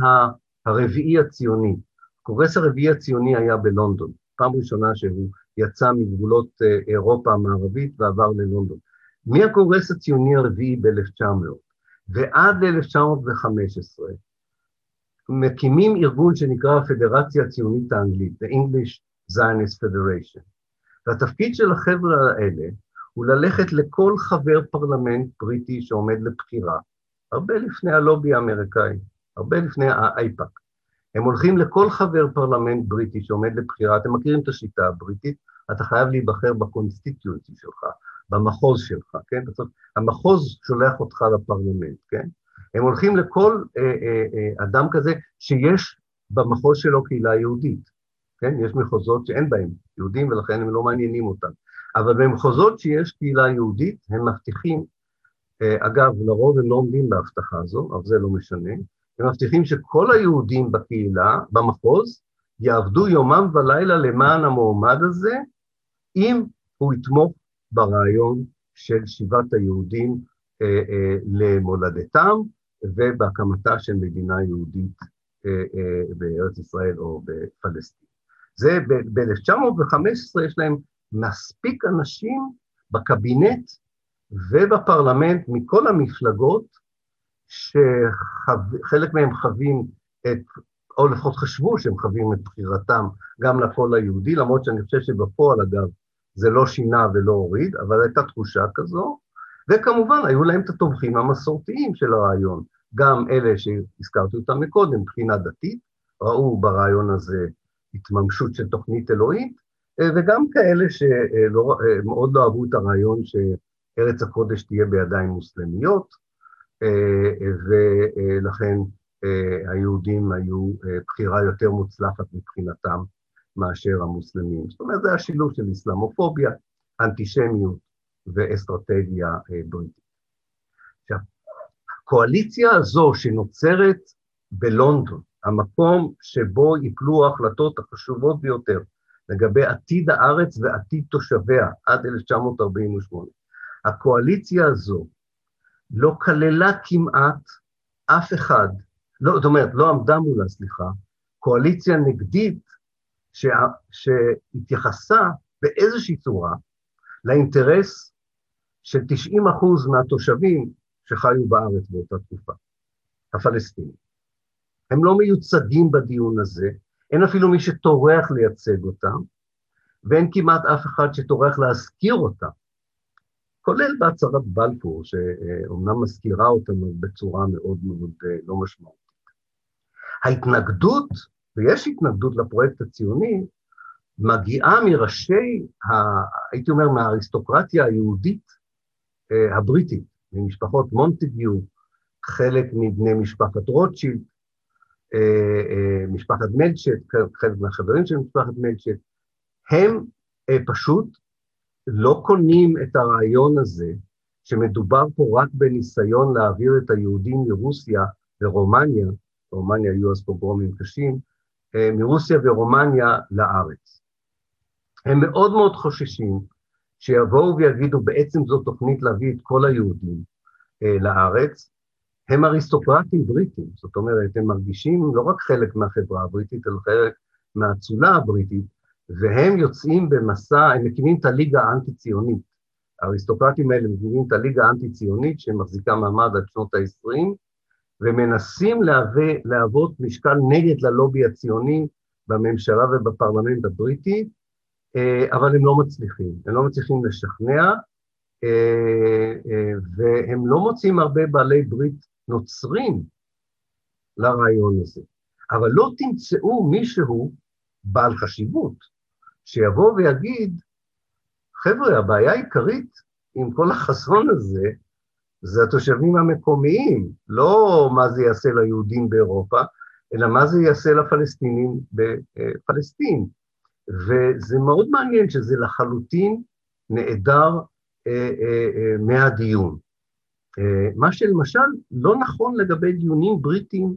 הרביעי הציוני, הקונגרס הרביעי הציוני היה בלונדון, פעם ראשונה שהוא יצא מגבולות אירופה המערבית ועבר ללונדון, מהקונגרס הציוני הרביעי ב-אלף תשע מאות ועד ל-אלף תשע מאות וחמש עשרה, מקימים ארגון שנקרא הפדרציה הציונית האנגלית, The English Zionist Federation, והתפקיד של החבר'ה האלה הוא ללכת לכל חבר פרלמנט בריטי שעומד לבחירה, הרבה לפני הלובי האמריקאי, הרבה לפני האייפאק. הם הולכים לכל חבר פרלמנט בריטי שעומד לבחירה, אתם מכירים את השיטה הבריטית, אתה חייב להיבחר בקונסטיטיונסי שלך, במחוז שלך, כן? בסוף, המחוז שולח אותך לפרלמנט, כן? הם הולכים לכל אה, אה, אה, אדם כזה שיש במחוז שלו קהילה יהודית, כן? יש מחוזות שאין בהם יהודים ולכן הם לא מעניינים אותם, אבל במחוזות שיש קהילה יהודית, הם מבטיחים, אגב, לרוב הם לא עומדים בהבטחה הזו, אבל זה לא משנה, הם מבטיחים שכל היהודים בקהילה, במחוז, יעבדו יומם ולילה למען המועמד הזה, אם הוא יתמוך ברעיון של שיבת היהודים אה, אה, למולדתם, ובהקמתה של מדינה יהודית אה, אה, בארץ ישראל או בפלסטין. זה ב-אלף תשע מאות וחמש עשרה יש להם מספיק אנשים בקבינט, ובפרלמנט מכל המפלגות, שחלק מהם חווים, את, או לפחות חשבו שהם חווים את בחירתם, גם לקול היהודי, למרות שאני חושב שבפועל אגב, זה לא שינה ולא הוריד, אבל הייתה תחושה כזו, וכמובן היו להם את התומכים המסורתיים של הרעיון, גם אלה שהזכרתי אותם מקודם, מבחינה דתית, ראו ברעיון הזה התממשות של תוכנית אלוהית, וגם כאלה שמאוד לא אהבו את הרעיון שארץ הקודש תהיה בידיים מוסלמיות, ולכן היהודים היו בחירה יותר מוצלחת מבחינתם מאשר המוסלמים. זאת אומרת, זה השילוב של אסלאמופוביה, אנטישמיות ואסטרטגיה בריטית. עכשיו, הקואליציה הזו שנוצרת בלונדון, המקום שבו ייפלו ההחלטות החשובות ביותר, לגבי עתיד הארץ ועתיד תושביה עד אלף תשע מאות ארבעים ושמונה. הקואליציה הזו לא כללה כמעט אף אחד, לא, זאת אומרת, לא עמדה מולה, סליחה, קואליציה נגדית שה, שהתייחסה באיזושהי צורה לאינטרס של תשעים אחוז מהתושבים שחיו בארץ באותה תקופה, הפלסטינים. הם לא מיוצגים בדיון הזה, אין אפילו מי שתורח לייצג אותם, ואין כמעט אף אחד שתורח להזכיר אותם, כולל בהצהרת בלפור, שאומנם מזכירה אותנו בצורה מאוד מאוד לא משמעותית. ההתנגדות, ויש התנגדות לפרויקט הציוני, מגיעה מראשי, הייתי אומר, מהאריסטוקרטיה היהודית הבריטית, ממשפחות מונטגיו, חלק מבני משפחת רוטשילד, משפחת מלצ'ט, חלק מהחברים של משפחת מלצ'ט, הם פשוט לא קונים את הרעיון הזה, שמדובר פה רק בניסיון להעביר את היהודים מרוסיה ורומניה, רומניה היו אז פוגרומים קשים, מרוסיה ורומניה לארץ. הם מאוד מאוד חוששים שיבואו ויגידו, בעצם זו תוכנית להביא את כל היהודים לארץ, הם אריסטוקרטים בריטים, זאת אומרת, הם מרגישים לא רק חלק מהחברה הבריטית, אלא חלק מהצולה הבריטית, והם יוצאים במסע, הם מקימים את הליגה האנטי-ציונית, האריסטוקרטים האלה מקימים את הליגה האנטי-ציונית, שמחזיקה מעמד עד שנות ה-עשרים, ומנסים להוות משקל נגד ללובי הציוני, בממשלה ובפרלמנט הבריטי, אבל הם לא מצליחים, הם לא מצליחים לשכנע, והם לא מוצאים הרבה בעלי ברית, נוצרים לרעיון הזה, אבל לא תמצאו מישהו בעל חשיבות, שיבוא ויגיד, חבר'ה, הבעיה העיקרית עם כל החסון הזה, זה התושבים המקומיים, לא מה זה יעשה ליהודים באירופה, אלא מה זה יעשה לפלסטינים בפלסטין, וזה מאוד מעניין שזה לחלוטין נעדר מהדיון. מה שלמשל לא נכון לגבי דיונים בריטיים,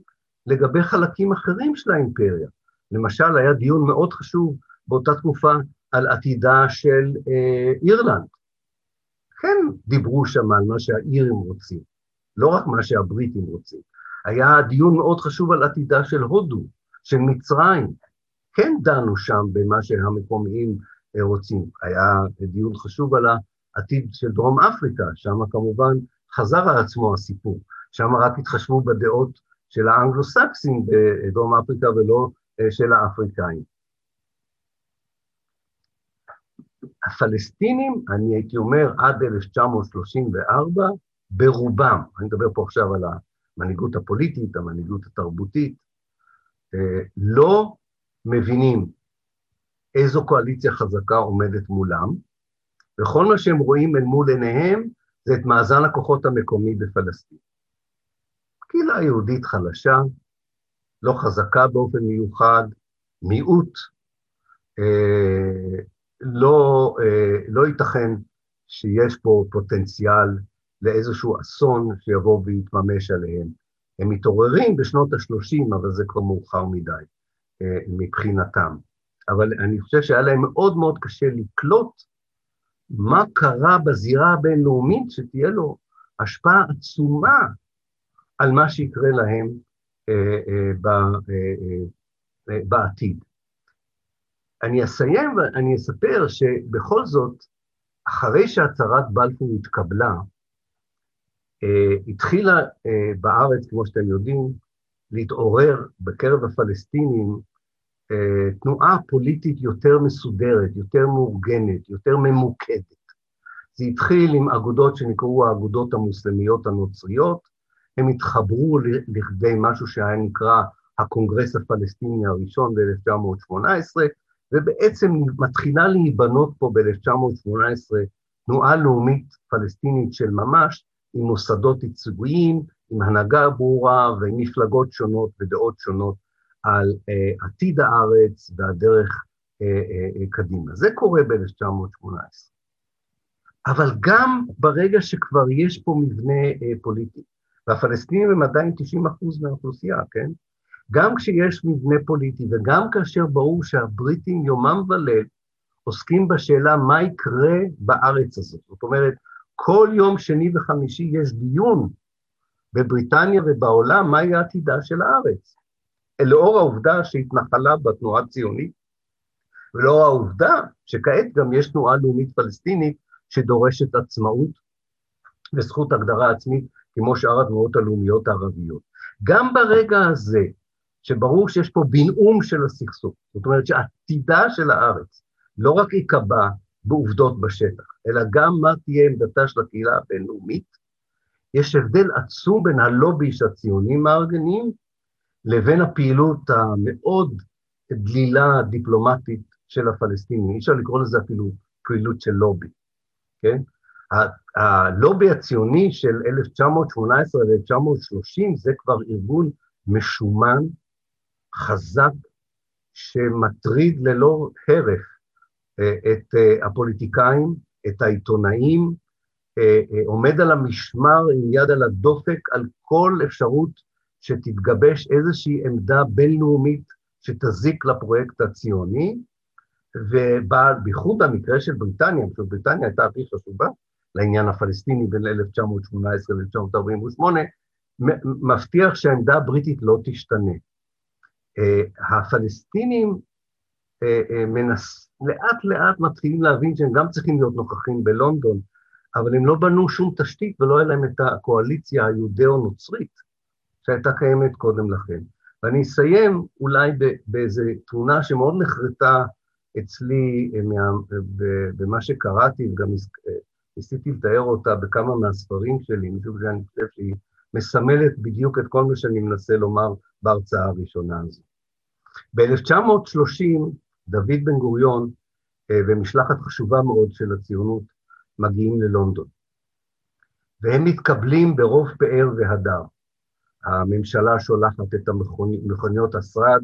לגבי חלקים אחרים של האימפריה. למשל, היה דיון מאוד חשוב באותה תקופה על עתידה של אירלנד. כן דיברו שם על מה שהאירים רוצים, לא רק מה שהבריטים רוצים. היה דיון מאוד חשוב על עתידה של הודו, של מצרים. כן דנו שם במה שהמקומיים רוצים. היה דיון חשוב על העתיד של דרום אפריקה, שם כמובן, חזר על עצמו הסיפור, שם רק התחשבו בדעות של האנגלו-סקסים בדרום אפריקה ולא של האפריקאים. הפלסטינים, אני הייתי אומר עד אלף תשע מאות שלושים וארבע, ברובם, אני מדבר פה עכשיו על המנהיגות הפוליטית, המנהיגות התרבותית, לא מבינים איזו קואליציה חזקה עומדת מולם, וכל מה שהם רואים אל מול עיניהם, זה את מאזן הכוחות המקומי בפלסטין. קהילה יהודית חלשה, לא חזקה באופן מיוחד, מיעוט, אה, לא, אה, לא ייתכן שיש פה פוטנציאל לאיזשהו אסון שיבוא ויתממש עליהם. הם מתעוררים בשנות ה-שלושים, אבל זה כבר מאוחר מדי אה, מבחינתם. אבל אני חושב שהיה להם מאוד מאוד קשה לקלוט, מה קרה בזירה הבינלאומית שתהיה לו השפעה עצומה על מה שיקרה להם בעתיד. אני אסיים ואני אספר שבכל זאת, אחרי שהצהרת בלפור התקבלה, התחילה בארץ, כמו שאתם יודעים, להתעורר בקרב הפלסטינים תנועה פוליטית יותר מסודרת, יותר מאורגנת, יותר ממוקדת. זה התחיל עם אגודות שנקראו האגודות המוסלמיות הנוצריות, הם התחברו לכדי משהו שהיה נקרא הקונגרס הפלסטיני הראשון ב-אלף תשע מאות שמונה עשרה, ובעצם מתחילה להיבנות פה ב-אלף תשע מאות שמונה עשרה תנועה לאומית פלסטינית של ממש, עם מוסדות ייצוגיים, עם הנהגה ברורה ועם מפלגות שונות ודעות שונות על uh, עתיד הארץ והדרך uh, uh, קדימה. זה קורה ב-אלף תשע מאות שמונה עשרה. אבל גם ברגע שכבר יש פה מבנה uh, פוליטי, והפלסטינים הם עדיין תשעים אחוז מהאוכלוסייה, כן? גם כשיש מבנה פוליטי וגם כאשר ברור שהבריטים יומם וליל עוסקים בשאלה מה יקרה בארץ הזאת. זאת אומרת, כל יום שני וחמישי יש דיון בבריטניה ובעולם מה יהיה עתידה של הארץ. לאור העובדה שהתנחלה בתנועה ציונית, ולאור העובדה שכעת גם יש תנועה לאומית פלסטינית שדורשת עצמאות וזכות הגדרה עצמית כמו שאר התנועות הלאומיות הערביות. גם ברגע הזה שברור שיש פה בינאום של הסכסוך, זאת אומרת שעתידה של הארץ לא רק יקבע בעובדות בשטח, אלא גם מה תהיה עמדתה של הקהילה הבינלאומית, יש הבדל עצום בין הלובי שהציונים מארגנים, לבין הפעילות המאוד דלילה דיפלומטית של הפלסטינים, אי אפשר לקרוא לזה אפילו פעילות של לובי, כן? הלובי הציוני של אלף תשע מאות שמונה עשרה עד אלף תשע מאות שלושים זה כבר ארגון משומן, חזק, שמטריד ללא הרף את הפוליטיקאים, את העיתונאים, עומד על המשמר עם יד על הדופק על כל אפשרות שתתגבש איזושהי עמדה בינלאומית שתזיק לפרויקט הציוני, ובייחוד במקרה של בריטניה, כי בריטניה הייתה הכי חשובה לעניין הפלסטיני בין אלף תשע מאות שמונה עשרה עד אלף תשע מאות ארבעים ושמונה, מבטיח שהעמדה הבריטית לא תשתנה. הפלסטינים מנס... לאט לאט מתחילים להבין שהם גם צריכים להיות נוכחים בלונדון, אבל הם לא בנו שום תשתית ולא היה להם את הקואליציה היהודאו-נוצרית, שהייתה קיימת קודם לכן. ואני אסיים אולי באיזו תמונה שמאוד נחרטה אצלי במה שקראתי, וגם ניסיתי לתאר אותה בכמה מהספרים שלי, משום שאני חושב שהיא מסמלת בדיוק את כל מה שאני מנסה לומר בהרצאה הראשונה הזו. ב-אלף תשע מאות שלושים, דוד בן-גוריון ומשלחת חשובה מאוד של הציונות מגיעים ללונדון, והם מתקבלים ברוב פאר והדר. הממשלה שולחת את המכוניות השרד,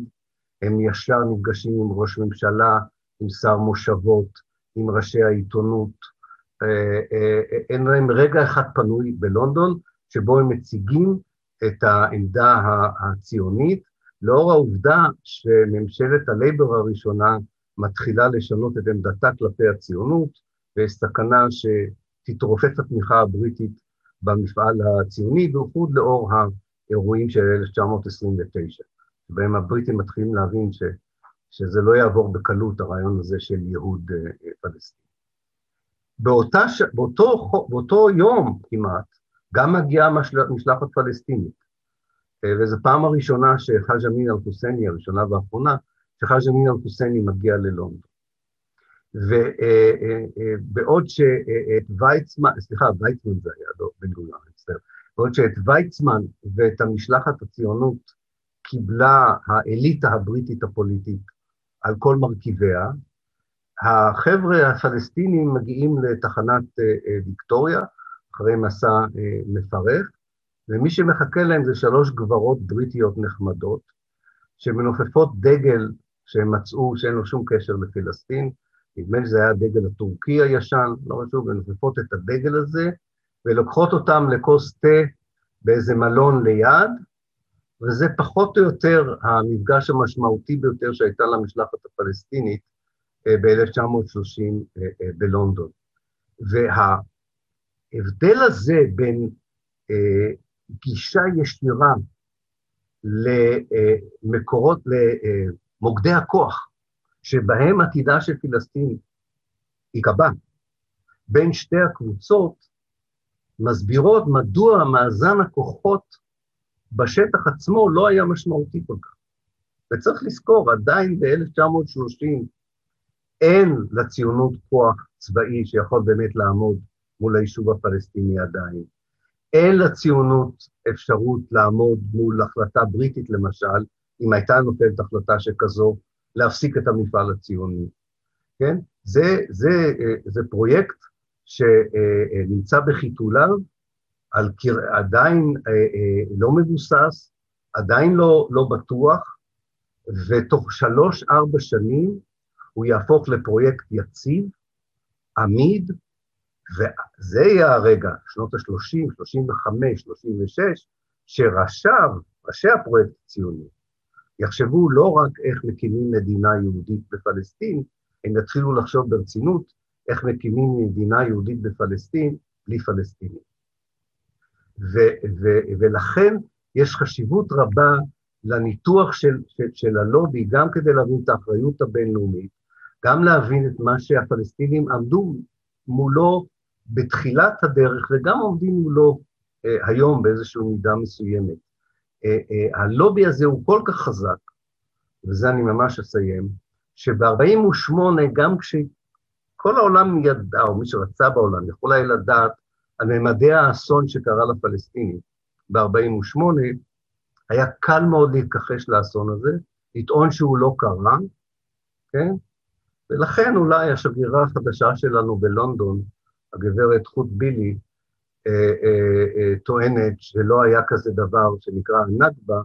הם ישר נפגשים עם ראש ממשלה, עם שר מושבות, עם ראשי העיתונות, אין להם רגע אחד פנוי בלונדון, שבו הם מציגים את העמדה הציונית, לאור העובדה שממשלת הלייבר הראשונה מתחילה לשנות את עמדתה כלפי הציונות, ויש סכנה שתתרופף התמיכה הבריטית במפעל הציוני, בייחוד לאור ה... אירועים של אלף תשע מאות עשרים ותשע, שבהם הבריטים מתחילים להבין ש, שזה לא יעבור בקלות, הרעיון הזה של יהוד פלסטין. באותה ש... באותו, באותו יום כמעט, גם מגיעה משלחת פלסטינית, וזו פעם הראשונה שחאג' אמין אל-חוסייני, הראשונה והאחרונה, שחאג' אמין אל-חוסייני מגיע ללונדון. ובעוד שאת ויצמן, סליחה, ויצמן זה היה לא, בן גוריון, בסדר, בעוד שאת ויצמן ואת המשלחת הציונות קיבלה האליטה הבריטית הפוליטית על כל מרכיביה, החבר'ה הפלסטינים מגיעים לתחנת ויקטוריה, אחרי מסע מפרך, ומי שמחכה להם זה שלוש גברות בריטיות נחמדות, שמנופפות דגל שהם מצאו שאין לו שום קשר לפלסטין, נדמה שזה היה הדגל הטורקי הישן, לא חשוב, מנופפות את הדגל הזה, ולוקחות אותם לכוס תה באיזה מלון ליד, וזה פחות או יותר המפגש המשמעותי ביותר שהייתה למשלחת הפלסטינית ב-אלף תשע מאות שלושים בלונדון. וההבדל הזה בין גישה ישירה למקורות, למוקדי הכוח, שבהם עתידה של פלסטין יקבע, בין שתי הקבוצות, מסבירות מדוע מאזן הכוחות בשטח עצמו לא היה משמעותי כל כך. וצריך לזכור, עדיין ב-אלף תשע מאות שלושים אין לציונות כוח צבאי שיכול באמת לעמוד מול היישוב הפלסטיני עדיין. אין לציונות אפשרות לעמוד מול החלטה בריטית למשל, אם הייתה נופלת החלטה שכזו, להפסיק את המפעל הציוני. כן? זה, זה, זה פרויקט שנמצא בחיתוליו, על קר... עדיין לא מבוסס, עדיין לא, לא בטוח, ותוך שלוש, ארבע שנים הוא יהפוך לפרויקט יציב, עמיד, וזה יהיה הרגע, שנות ה-שלושים, שלושים וחמש, שלושים ושש, שרשב, ראשי הפרויקט הציוני, יחשבו לא רק איך מקימים מדינה יהודית בפלסטין, הם יתחילו לחשוב ברצינות איך מקימים מדינה יהודית בפלסטין, בלי פלסטינים. ו- ו- ולכן יש חשיבות רבה לניתוח של, של, של הלובי, גם כדי להבין את האחריות הבינלאומית, גם להבין את מה שהפלסטינים עמדו מולו בתחילת הדרך, וגם עומדים מולו אה, היום באיזושהי מידה מסוימת. אה, אה, הלובי הזה הוא כל כך חזק, וזה אני ממש אסיים, שב-ארבעים ושמונה, גם כשכל העולם ידע, או מי שרצה בעולם, יכול היה לדעת, על ממדי האסון שקרה לפלסטינים ב-ארבעים ושמונה, היה קל מאוד להתכחש לאסון הזה, לטעון שהוא לא קרה, כן? ולכן אולי השגרירה החדשה שלנו בלונדון, הגברת חוט בילי, אה, אה, אה, טוענת שלא היה כזה דבר שנקרא הנכבה,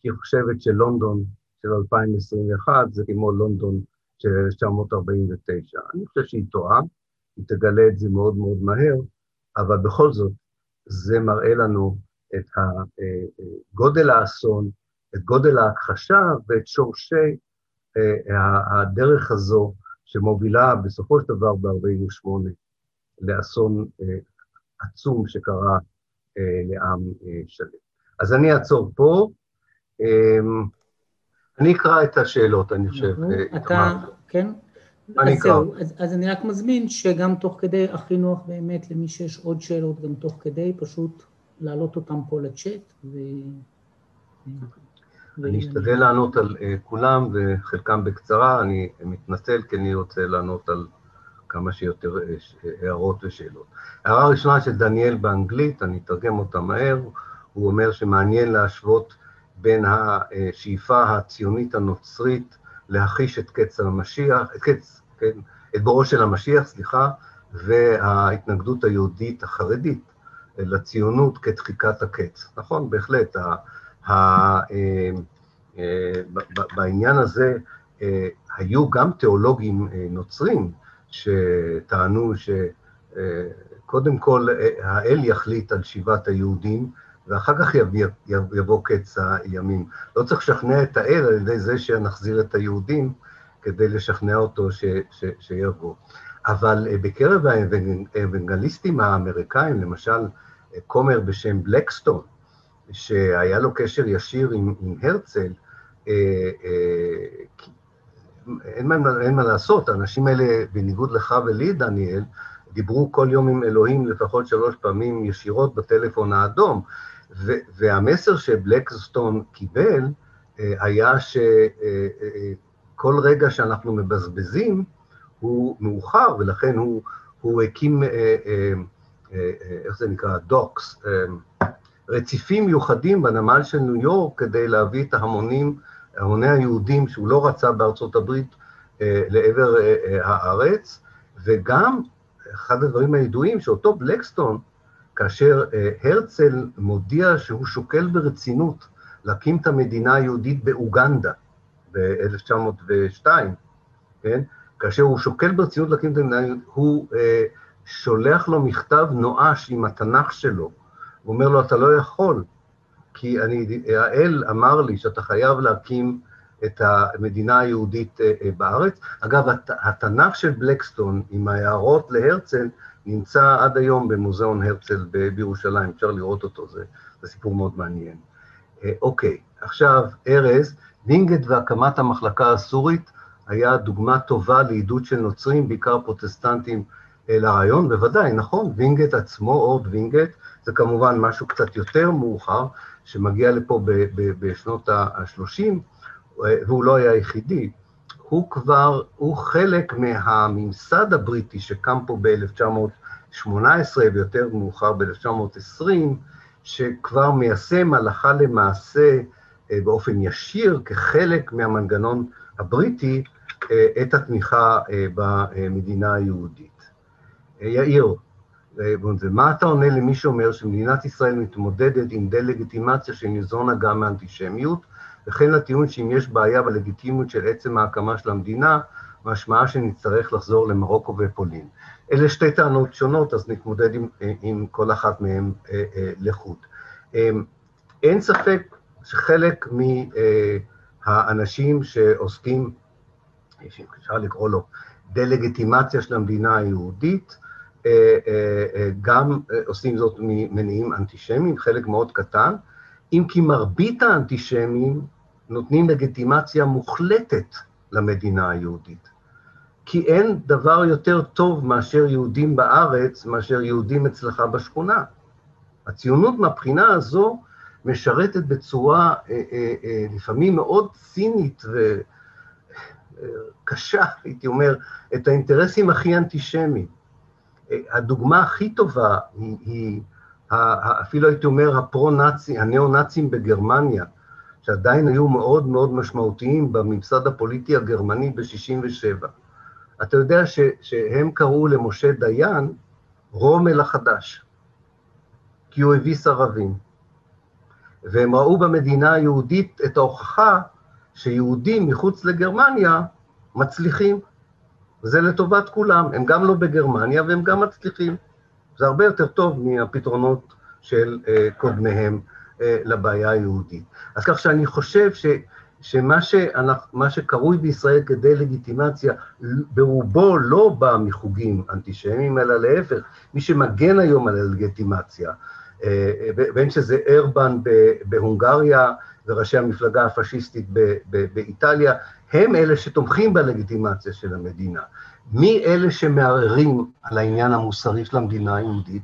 כי היא חושבת שלונדון של אלפיים עשרים ואחת זה כמו לונדון של אלף תשע מאות ארבעים ותשע. אני חושב שהיא טועה, היא תגלה את זה מאוד מאוד מהר, אבל בכל זאת, זה מראה לנו את גודל האסון, את גודל ההכחשה ואת שורשי הדרך הזו שמובילה בסופו של דבר ב-ארבעים ושמונה לאסון עצום שקרה לעם שלם. אז אני אעצור פה, אני אקרא את השאלות, אני חושב. אתה, כן? אז זהו, אז, אז אני רק מזמין שגם תוך כדי החינוך באמת למי שיש עוד שאלות גם תוך כדי, פשוט להעלות אותם פה לצ'אט. ו... אני אשתדל לענות על uh, כולם וחלקם בקצרה, אני מתנצל כי אני רוצה לענות על כמה שיותר uh, הערות ושאלות. הערה ראשונה של דניאל באנגלית, אני אתרגם אותה מהר, הוא אומר שמעניין להשוות בין השאיפה הציונית הנוצרית, להחיש את קץ המשיח, את קץ, כן, את בורו של המשיח, סליחה, וההתנגדות היהודית החרדית לציונות כדחיקת הקץ. נכון, בהחלט, ה, ה, ה, בעניין הזה היו גם תיאולוגים נוצרים שטענו שקודם כל האל יחליט על שיבת היהודים, ואחר כך יבוא, יבוא קץ הימים. לא צריך לשכנע את האל על ידי זה שנחזיר את היהודים, כדי לשכנע אותו ש, ש, שיבוא. אבל בקרב האבנגליסטים האמריקאים, למשל קומר בשם בלקסטון, שהיה לו קשר ישיר עם, עם הרצל, אין מה, אין מה לעשות, האנשים האלה, בניגוד לך ולי, דניאל, דיברו כל יום עם אלוהים לפחות שלוש פעמים ישירות בטלפון האדום, והמסר שבלקסטון קיבל היה שכל רגע שאנחנו מבזבזים הוא מאוחר, ולכן הוא, הוא הקים, איך זה נקרא, דוקס, רציפים מיוחדים בנמל של ניו יורק כדי להביא את ההמונים, ההוני היהודים שהוא לא רצה בארצות הברית לעבר הארץ, וגם אחד הדברים הידועים שאותו בלקסטון, כאשר הרצל מודיע שהוא שוקל ברצינות להקים את המדינה היהודית באוגנדה, ב-אלף תשע מאות ושתיים, כן? כאשר הוא שוקל ברצינות להקים את המדינה היהודית, הוא אה, שולח לו מכתב נואש עם התנ"ך שלו, הוא אומר לו, אתה לא יכול, כי אני, האל אמר לי שאתה חייב להקים את המדינה היהודית בארץ. אגב, התנ"ך של בלקסטון עם ההערות להרצל נמצא עד היום במוזיאון הרצל בירושלים, אפשר לראות אותו, זה, זה סיפור מאוד מעניין. אוקיי, עכשיו, ארז, דינגט והקמת המחלקה הסורית היה דוגמה טובה לעידוד של נוצרים, בעיקר פרוטסטנטים לרעיון, בוודאי, נכון, וינגט עצמו, אורד וינגט, זה כמובן משהו קצת יותר מאוחר, שמגיע לפה בשנות ה-שלושים, והוא לא היה היחידי, הוא כבר, הוא חלק מהממסד הבריטי שקם פה ב-אלף תשע מאות שמונה עשרה ויותר מאוחר ב-אלף תשע מאות עשרים, שכבר מיישם הלכה למעשה באופן ישיר כחלק מהמנגנון הבריטי את התמיכה במדינה היהודית. יאיר, ומה אתה עונה למי שאומר שמדינת ישראל מתמודדת עם דה-לגיטימציה שניזונה גם מאנטישמיות, וכן לטיעון שאם יש בעיה בלגיטימיות של עצם ההקמה של המדינה, משמעה שנצטרך לחזור למרוקו ופולין. אלה שתי טענות שונות, אז נתמודד עם, עם כל אחת מהן לחוד. אין ספק שחלק מהאנשים שעוסקים, אפשר לקרוא לו, דה-לגיטימציה של המדינה היהודית, גם עושים זאת ממניעים אנטישמיים, חלק מאוד קטן, אם כי מרבית האנטישמים נותנים לגיטימציה מוחלטת למדינה היהודית. כי אין דבר יותר טוב מאשר יהודים בארץ, מאשר יהודים אצלך בשכונה. הציונות מהבחינה הזו משרתת בצורה לפעמים מאוד צינית וקשה, הייתי אומר, את האינטרסים הכי אנטישמיים. הדוגמה הכי טובה היא, היא אפילו הייתי אומר הפרו-נאצי, הנאו-נאצים בגרמניה, שעדיין היו מאוד מאוד משמעותיים בממסד הפוליטי הגרמני ב-שישים ושבע. אתה יודע ש, שהם קראו למשה דיין רומל החדש, כי הוא הביס ערבים. והם ראו במדינה היהודית את ההוכחה שיהודים מחוץ לגרמניה מצליחים. וזה לטובת כולם, הם גם לא בגרמניה והם גם מצליחים. זה הרבה יותר טוב מהפתרונות של קודמיהם לבעיה היהודית. אז כך שאני חושב ש, שמה שאנחנו, מה שקרוי בישראל כדי לגיטימציה, ברובו לא בא מחוגים אנטישמיים, אלא להפך, מי שמגן היום על הלגיטימציה, בין שזה ארבן בהונגריה וראשי המפלגה הפשיסטית באיטליה, הם אלה שתומכים בלגיטימציה של המדינה. מי אלה שמערערים על העניין המוסרי של המדינה היהודית?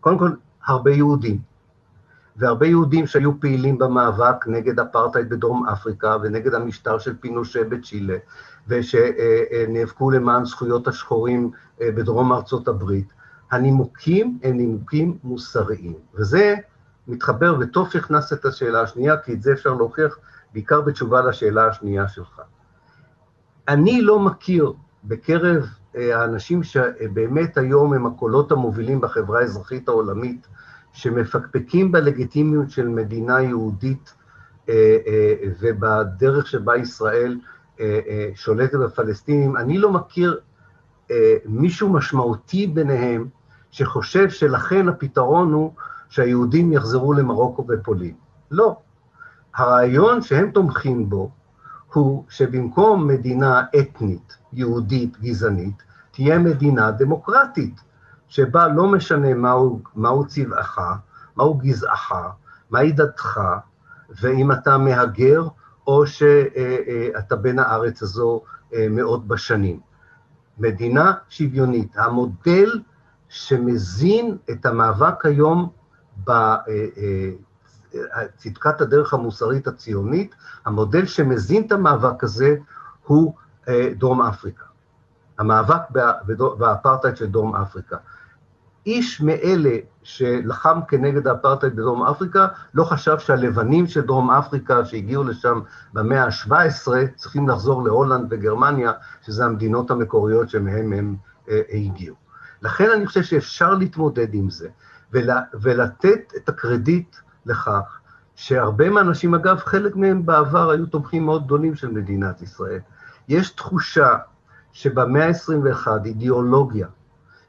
קודם כל, הרבה יהודים. והרבה יהודים שהיו פעילים במאבק נגד אפרטהייד בדרום אפריקה, ונגד המשטר של פינושה בצ'ילה, ושנאבקו למען זכויות השחורים בדרום ארצות הברית. הנימוקים הם נימוקים מוסריים. וזה מתחבר וטוב שהכנס את השאלה השנייה, כי את זה אפשר להוכיח בעיקר בתשובה לשאלה השנייה שלך. אני לא מכיר בקרב האנשים שבאמת היום הם הקולות המובילים בחברה האזרחית העולמית, שמפקפקים בלגיטימיות של מדינה יהודית ובדרך שבה ישראל שולטת בפלסטינים, אני לא מכיר מישהו משמעותי ביניהם שחושב שלכן הפתרון הוא שהיהודים יחזרו למרוקו ופולין. לא. הרעיון שהם תומכים בו הוא שבמקום מדינה אתנית, יהודית, גזענית, תהיה מדינה דמוקרטית, שבה לא משנה מהו, מהו צבעך, מהו גזעך, מהי דתך, ואם אתה מהגר או שאתה בן הארץ הזו מאות בשנים. מדינה שוויונית, המודל שמזין את המאבק היום בפרק, צדקת הדרך המוסרית הציונית, המודל שמזין את המאבק הזה הוא דרום אפריקה. המאבק באפרטהייד של דרום אפריקה. איש מאלה שלחם כנגד האפרטהייד בדרום אפריקה, לא חשב שהלבנים של דרום אפריקה שהגיעו לשם במאה ה-שבע עשרה, צריכים לחזור להולנד וגרמניה, שזה המדינות המקוריות שמהם הם הגיעו. לכן אני חושב שאפשר להתמודד עם זה, ולתת את הקרדיט לכך שהרבה מהאנשים, אגב, חלק מהם בעבר היו תומכים מאוד גדולים של מדינת ישראל. יש תחושה שבמאה ה-עשרים ואחת אידיאולוגיה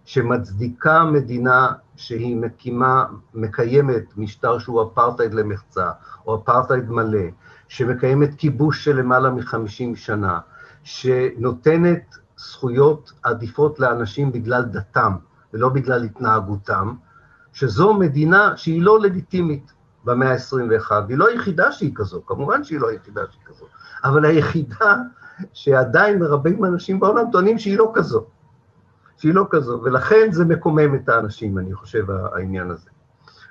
שמצדיקה מדינה שהיא מקימה, מקיימת משטר שהוא אפרטהייד למחצה, או אפרטהייד מלא, שמקיימת כיבוש של למעלה מחמישים שנה, שנותנת זכויות עדיפות לאנשים בגלל דתם ולא בגלל התנהגותם, שזו מדינה שהיא לא לגיטימית. במאה ה-עשרים ואחת, היא לא היחידה שהיא כזו, כמובן שהיא לא היחידה שהיא כזו, אבל היחידה שעדיין מרבים אנשים בעולם טוענים שהיא לא כזו, שהיא לא כזו, ולכן זה מקומם את האנשים, אני חושב, העניין הזה.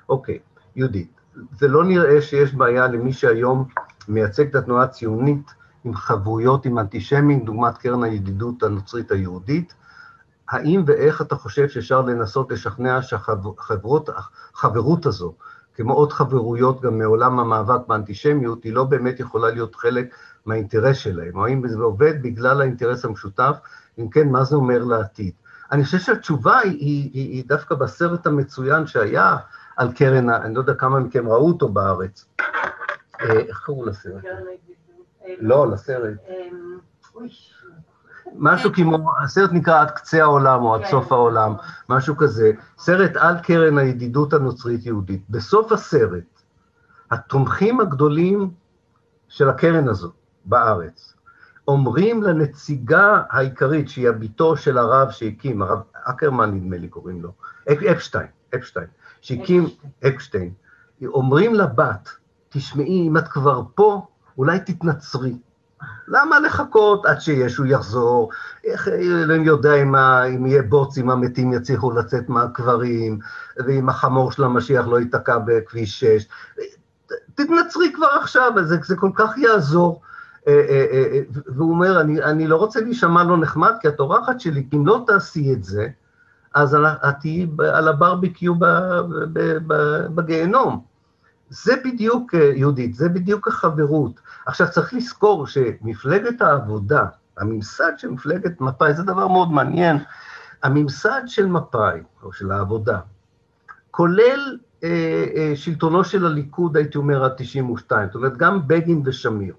אוקיי, יהודית, זה לא נראה שיש בעיה למי שהיום מייצג את התנועה הציונית עם חבויות, עם אנטישמים, דוגמת קרן הידידות הנוצרית היהודית. האם ואיך אתה חושב שאפשר לנסות לשכנע שהחברות הזו, כמו עוד חברויות גם מעולם המאבק באנטישמיות, היא לא באמת יכולה להיות חלק מהאינטרס שלהם, או האם זה עובד בגלל האינטרס המשותף, אם כן, מה זה אומר לעתיד? אני חושב שהתשובה היא, היא, היא דווקא בסרט המצוין שהיה על קרן, אני לא יודע כמה מכם ראו אותו בארץ. איך קראו לסרט? לא, לסרט. משהו כמו, הסרט נקרא עד קצה העולם או עד סוף העולם, משהו כזה, סרט על קרן הידידות הנוצרית-יהודית. בסוף הסרט, התומכים הגדולים של הקרן הזו בארץ, אומרים לנציגה העיקרית, שהיא הביתו של הרב שהקים, הרב אקרמן נדמה לי קוראים לו, אפשטיין, אפשטיין, שהקים אפשטיין, אומרים לבת, תשמעי, אם את כבר פה, אולי תתנצרי. למה לחכות עד שישו יחזור? איך אלוהים יודע אם, ה, אם יהיה בוץ, אם המתים יצליחו לצאת מהקברים, ואם החמור של המשיח לא ייתקע בכביש שש. תתנצרי כבר עכשיו, זה, זה כל כך יעזור. והוא אומר, אני, אני לא רוצה להישמע לא נחמד, כי התורחת שלי, אם לא תעשי את זה, אז תהיי על הברביקיו בגיהנום. זה בדיוק, יהודית, זה בדיוק החברות. עכשיו צריך לזכור שמפלגת העבודה, הממסד של מפלגת מפאי, זה דבר מאוד מעניין, הממסד של מפאי, או של העבודה, כולל אה, אה, שלטונו של הליכוד, הייתי אומר, עד תשעים ושתיים, זאת אומרת, גם בגין ושמיר,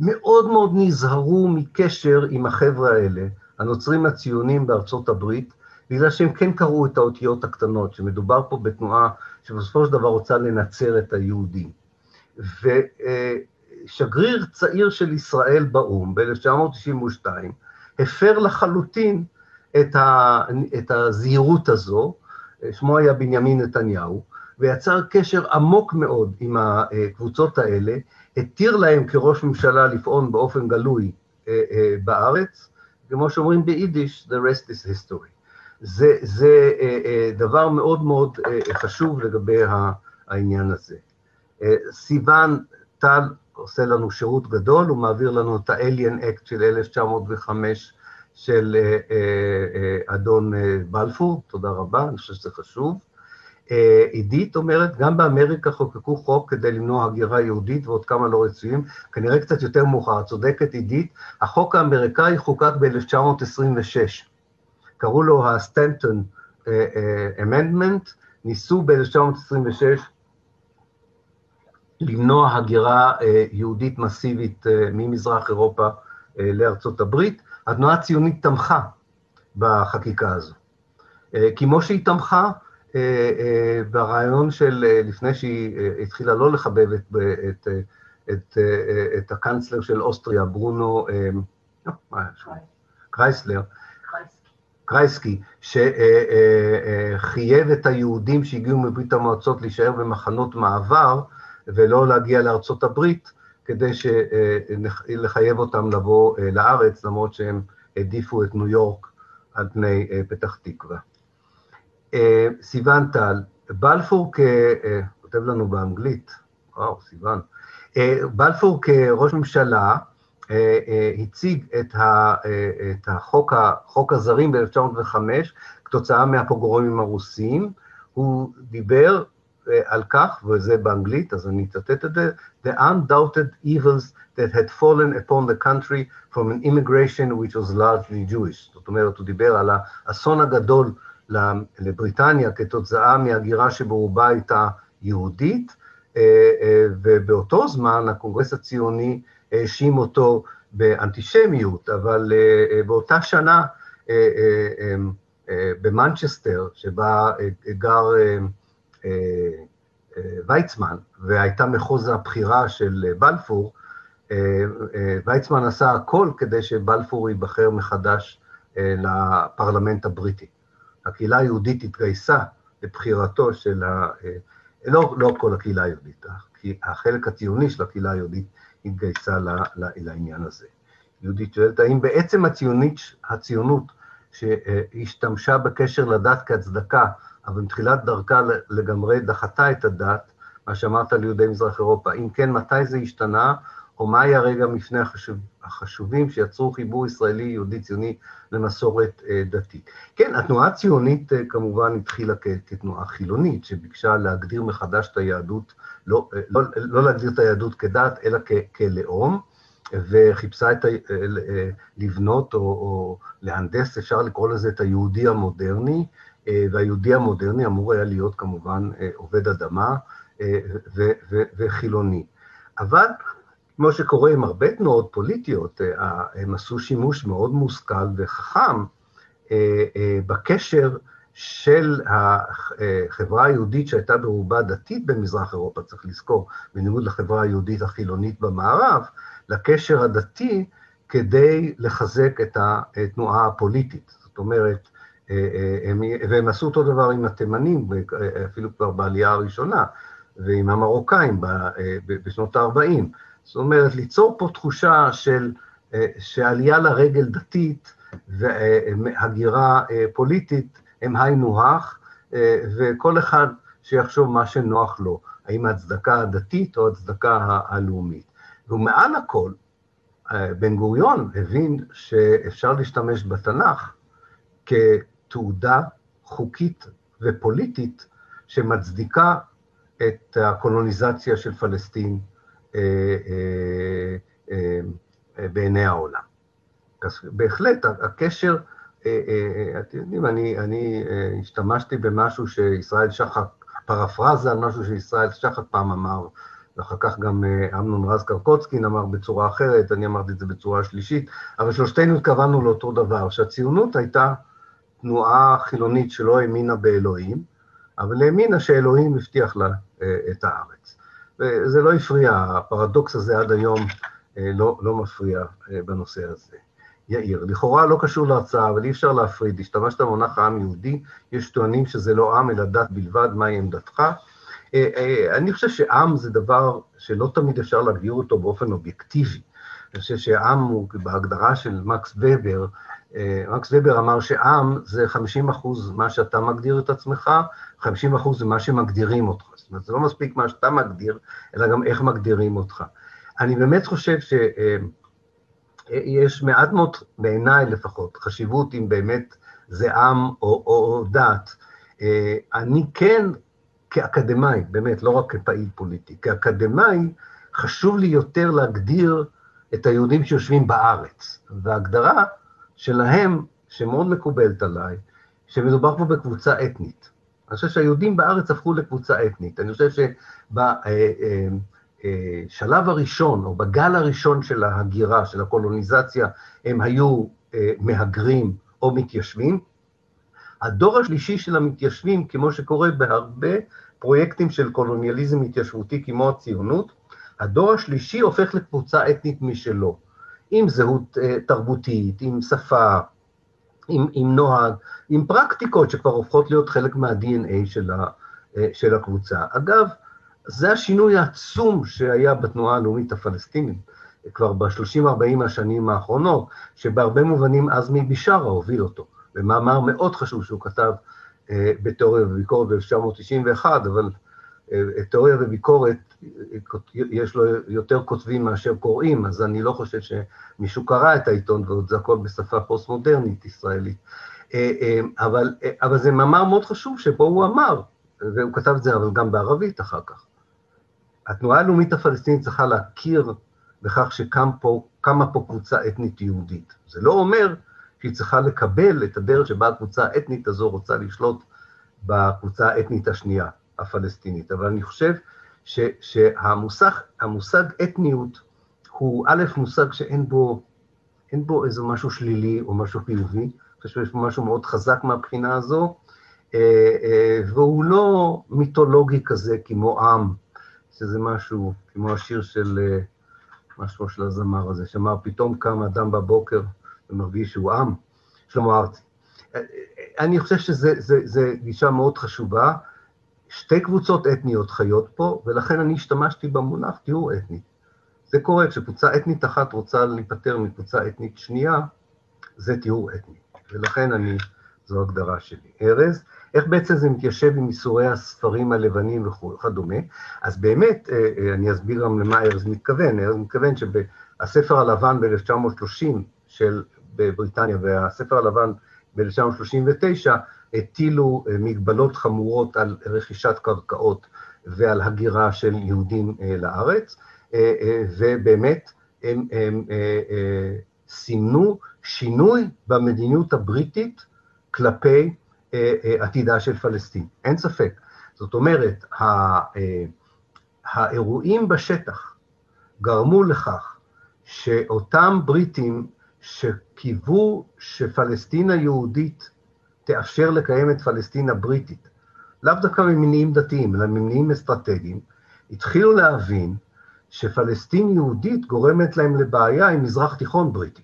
מאוד מאוד נזהרו מקשר עם החבר'ה האלה, הנוצרים הציונים בארצות הברית, בגלל שהם כן קראו את האותיות הקטנות, שמדובר פה בתנועה שבסופו של דבר רוצה לנצר את היהודים. ושגריר צעיר של ישראל באום, ב-אלף תשע מאות תשעים ושתיים, הפר לחלוטין את, ה... את הזהירות הזו, שמו היה בנימין נתניהו, ויצר קשר עמוק מאוד עם הקבוצות האלה, התיר להם כראש ממשלה לפעון באופן גלוי בארץ, כמו שאומרים ביידיש, the rest is history. זה, זה דבר מאוד מאוד חשוב לגבי העניין הזה. סיוון טל עושה לנו שירות גדול, הוא מעביר לנו את ה-Alien Act של אלף תשע מאות וחמש של אדון בלפור, תודה רבה, אני חושב שזה חשוב. עידית אומרת, גם באמריקה חוקקו חוק כדי למנוע הגירה יהודית ועוד כמה לא רצויים, כנראה קצת יותר מאוחר, צודקת עידית, החוק האמריקאי חוקק ב-אלף תשע מאות עשרים ושש, קראו לו הסטנטון אמנדמנט, ניסו ב-אלף תשע מאות עשרים ושש למנוע הגירה יהודית מסיבית ממזרח אירופה לארצות הברית, התנועה הציונית תמכה בחקיקה הזו, כמו שהיא תמכה, ברעיון של לפני שהיא התחילה לא לחבב את, את, את, את הקנצלר של אוסטריה, ברונו קרייסלר, קרייסקי, שחייב את היהודים שהגיעו מברית המועצות להישאר במחנות מעבר, ולא להגיע לארצות הברית, כדי לחייב אותם לבוא לארץ, למרות שהם העדיפו את ניו יורק על פני פתח תקווה. סיוון טל, בלפור כ... כותב לנו באנגלית, וואו, סיוון. בלפור כראש ממשלה הציג את החוק הזרים ב-אלף תשע מאות וחמש כתוצאה מהפוגרומים הרוסיים. הוא דיבר על כך, וזה באנגלית, אז אני אצטט את זה, the undoubted evils that had fallen upon the country from an immigration which was largely Jewish. זאת אומרת, הוא דיבר על האסון הגדול לבריטניה כתוצאה מהגירה שברובה הייתה יהודית, ובאותו זמן הקונגרס הציוני האשים אותו באנטישמיות, אבל באותה שנה במנצ'סטר, שבה גר ויצמן, והייתה מחוז הבחירה של בלפור, ויצמן עשה הכל כדי שבלפור ייבחר מחדש לפרלמנט הבריטי. הקהילה היהודית התגייסה לבחירתו של, ה... לא, לא כל הקהילה היהודית, החלק הציוני של הקהילה היהודית התגייסה ל, ל, לעניין הזה. יהודית שואלת, האם בעצם הציונית, הציונות שהשתמשה בקשר לדת כהצדקה, אבל מתחילת דרכה לגמרי דחתה את הדת, מה שאמרת על יהודי מזרח אירופה. אם כן, מתי זה השתנה, או מהי הרגע מפני החשוב, החשובים שיצרו חיבור ישראלי יהודי ציוני למסורת דתית? כן, התנועה הציונית כמובן התחילה כתנועה חילונית, שביקשה להגדיר מחדש את היהדות, לא, לא, לא להגדיר את היהדות כדת, אלא כ, כלאום, וחיפשה את ה, לבנות או, או להנדס, אפשר לקרוא לזה את היהודי המודרני, והיהודי המודרני אמור היה להיות כמובן עובד אדמה ו, ו, וחילוני. אבל כמו שקורה עם הרבה תנועות פוליטיות, הם עשו שימוש מאוד מושכל וחכם בקשר של החברה היהודית שהייתה ברובה דתית במזרח אירופה, צריך לזכור, בניגוד לחברה היהודית החילונית במערב, לקשר הדתי כדי לחזק את התנועה הפוליטית. זאת אומרת, והם עשו אותו דבר עם התימנים, אפילו כבר בעלייה הראשונה, ועם המרוקאים בשנות ה-ארבעים. זאת אומרת, ליצור פה תחושה של שעלייה לרגל דתית והגירה פוליטית הם היינו הך, וכל אחד שיחשוב מה שנוח לו, האם ההצדקה הדתית או ההצדקה הלאומית. ומעל הכל, בן גוריון הבין שאפשר להשתמש בתנ"ך כתעודה חוקית ופוליטית שמצדיקה את הקולוניזציה של פלסטין בעיני העולם. בהחלט, הקשר, אתם יודעים, אני השתמשתי במשהו שישראל שחק, פרפרזה על משהו שישראל שחק פעם אמר, ואחר כך גם אמנון רז קרקוצקין אמר בצורה אחרת, אני אמרתי את זה בצורה שלישית, אבל שלושתנו התכוונו לאותו דבר, שהציונות הייתה תנועה חילונית שלא האמינה באלוהים, אבל האמינה שאלוהים הבטיח לה את הארץ. וזה לא הפריע, הפרדוקס הזה עד היום לא, לא מפריע בנושא הזה. יאיר, לכאורה לא קשור להרצאה, אבל אי אפשר להפריד, השתמשת במונח העם יהודי, יש טוענים שזה לא עם, אלא דת בלבד, מהי עמדתך? אני חושב שעם זה דבר שלא תמיד אפשר להגדיר אותו באופן אובייקטיבי. אני חושב שעם הוא, בהגדרה של מקס ובר, מקס ובר אמר שעם זה חמישים אחוז מה שאתה מגדיר את עצמך, חמישים אחוז זה מה שמגדירים אותך. זאת אומרת, זה לא מספיק מה שאתה מגדיר, אלא גם איך מגדירים אותך. אני באמת חושב שיש מעט מאוד, בעיניי לפחות, חשיבות אם באמת זה עם או, או, או דת. אני כן, כאקדמאי, באמת, לא רק כפעיל פוליטי, כאקדמאי חשוב לי יותר להגדיר את היהודים שיושבים בארץ, וההגדרה שלהם, שמאוד מקובלת עליי, שמדובר פה בקבוצה אתנית. אני חושב שהיהודים בארץ הפכו לקבוצה אתנית. אני חושב שבשלב הראשון, או בגל הראשון של ההגירה, של הקולוניזציה, הם היו מהגרים או מתיישבים. הדור השלישי של המתיישבים, כמו שקורה בהרבה פרויקטים של קולוניאליזם התיישבותי, כמו הציונות, הדור השלישי הופך לקבוצה אתנית משלו, עם זהות תרבותית, עם שפה, עם, עם נוהג, עם פרקטיקות שכבר הופכות להיות חלק מה-די אן איי של, ה, של הקבוצה. אגב, זה השינוי העצום שהיה בתנועה הלאומית הפלסטינית, כבר ב-שלושים ארבעים השנים האחרונות, שבהרבה מובנים עזמי בשארה הוביל אותו, במאמר מאוד חשוב שהוא כתב אה, בתיאוריה וביקורת ב-אלף תשע מאות תשעים ואחת, אבל אה, תיאוריה וביקורת, יש לו יותר כותבים מאשר קוראים, אז אני לא חושב שמישהו קרא את העיתון, ועוד זה הכל בשפה פוסט-מודרנית ישראלית. אה, אה, אבל, אה, אבל זה מאמר מאוד חשוב שבו הוא אמר, והוא כתב את זה אבל גם בערבית אחר כך. התנועה הלאומית הפלסטינית צריכה להכיר בכך שקם פה, קמה פה קבוצה אתנית יהודית. זה לא אומר שהיא צריכה לקבל את הדרך שבה הקבוצה האתנית הזו רוצה לשלוט בקבוצה האתנית השנייה, הפלסטינית. אבל אני חושב ש, שהמושג, המושג אתניות הוא א', מושג שאין בו, אין בו איזה משהו שלילי או משהו חיובי, אני חושב שיש פה משהו מאוד חזק מהבחינה הזו, והוא לא מיתולוגי כזה כמו עם, שזה משהו כמו השיר של, משהו של הזמר הזה, שאמר פתאום קם אדם בבוקר, ומרגיש שהוא עם, שלמה ארצי. אני חושב שזה גישה מאוד חשובה, שתי קבוצות אתניות חיות פה, ולכן אני השתמשתי במונח טיהור אתני. זה קורה, כשקבוצה אתנית אחת רוצה להיפטר מקבוצה אתנית שנייה, זה טיהור אתני. ולכן אני זו הגדרה שלי, ארז. איך בעצם זה מתיישב עם איסורי הספרים הלבנים וכדומה? אז באמת, אני אסביר גם למה ארז מתכוון. ארז מתכוון שהספר הלבן ב-אלף תשע מאות שלושים של בריטניה והספר הלבן ב-אלף תשע מאות שלושים ותשע הטילו מגבלות חמורות על רכישת קרקעות ועל הגירה של יהודים לארץ, ובאמת הם, הם, הם סימנו שינוי במדיניות הבריטית כלפי עתידה של פלסטין, אין ספק. זאת אומרת, האירועים בשטח גרמו לכך שאותם בריטים שקיוו שפלסטין היהודית תאפשר לקיים את פלסטין הבריטית, לאו דווקא ממניעים דתיים, אלא ממניעים אסטרטגיים, התחילו להבין שפלסטין יהודית גורמת להם לבעיה עם מזרח תיכון בריטי.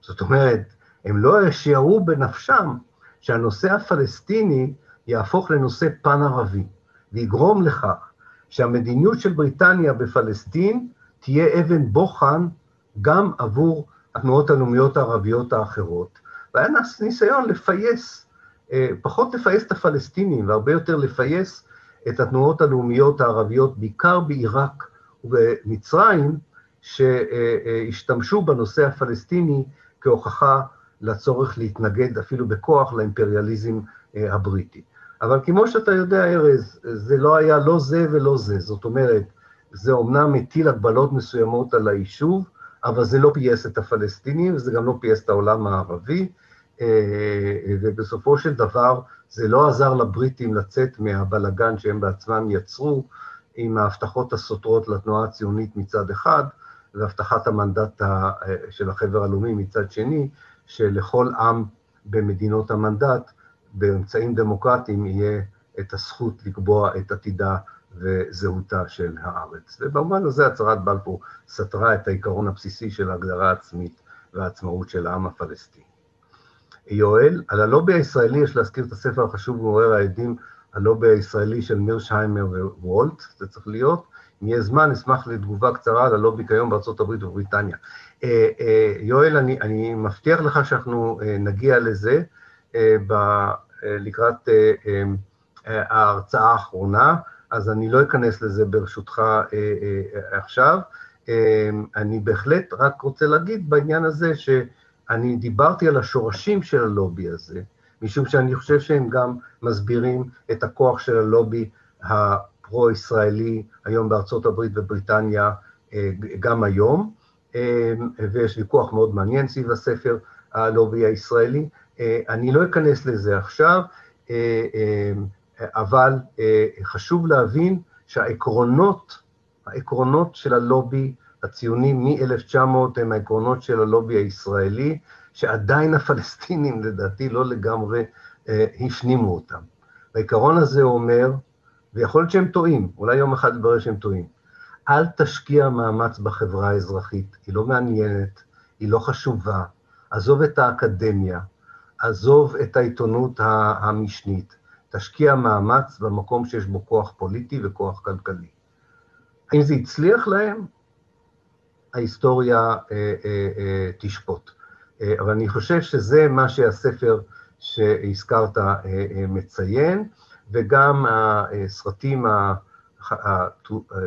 זאת אומרת, הם לא ישערו בנפשם שהנושא הפלסטיני יהפוך לנושא פן ערבי, ויגרום לכך שהמדיניות של בריטניה בפלסטין תהיה אבן בוחן גם עבור התנועות הלאומיות הערביות האחרות, והיה ניסיון לפייס, פחות לפייס את הפלסטינים, והרבה יותר לפייס את התנועות הלאומיות הערביות, בעיקר בעיראק ובמצרים, שהשתמשו בנושא הפלסטיני כהוכחה לצורך להתנגד אפילו בכוח לאימפריאליזם הבריטי. אבל כמו שאתה יודע, ארז, זה לא היה לא זה ולא זה. זאת אומרת, זה אומנם מטיל הגבלות מסוימות על היישוב, אבל זה לא פייס את הפלסטינים, וזה גם לא פייס את העולם הערבי, ובסופו של דבר זה לא עזר לבריטים לצאת מהבלגן שהם בעצמם יצרו, עם ההבטחות הסותרות לתנועה הציונית מצד אחד, והבטחת המנדט של החבר הלאומי מצד שני, שלכל עם במדינות המנדט, באמצעים דמוקרטיים, יהיה את הזכות לקבוע את עתידה וזהותה של הארץ. ובמובן הזה הצהרת בלפור סתרה את העיקרון הבסיסי של ההגדרה העצמית והעצמאות של העם הפלסטיני. יואל, על הלובי הישראלי יש להזכיר את הספר החשוב מעורר העדים, הלובי הישראלי של מירשהיימר ווולט, זה צריך להיות. אם יהיה זמן, אשמח לתגובה קצרה על הלובי כיום בארצות הברית ובריטניה. יואל, אני, אני מבטיח לך שאנחנו נגיע לזה לקראת ההרצאה האחרונה, אז אני לא אכנס לזה ברשותך עכשיו. אני בהחלט רק רוצה להגיד בעניין הזה שאני דיברתי על השורשים של הלובי הזה, משום שאני חושב שהם גם מסבירים את הכוח של הלובי הפרו-ישראלי היום בארצות הברית ובריטניה גם היום, ויש ויכוח מאוד מעניין סביב הספר הלובי הישראלי. אני לא אכנס לזה עכשיו, אבל חשוב להבין שהעקרונות, העקרונות של הלובי הציוני מ-אלף תשע מאות הם העקרונות של הלובי הישראלי, שעדיין הפלסטינים לדעתי לא לגמרי הפנימו אותם. העיקרון הזה אומר, ויכול להיות שהם טועים, אולי יום אחד יתברר שהם טועים, אל תשקיע מאמץ בחברה האזרחית, היא לא מעניינת, היא לא חשובה, עזוב את האקדמיה, עזוב את העיתונות המשנית, תשקיע מאמץ במקום שיש בו כוח פוליטי וכוח כלכלי. אם זה הצליח להם, ההיסטוריה אה, אה, אה, תשפוט. אה, אבל אני חושב שזה מה שהספר שהזכרת אה, אה, מציין, וגם הסרטים ה...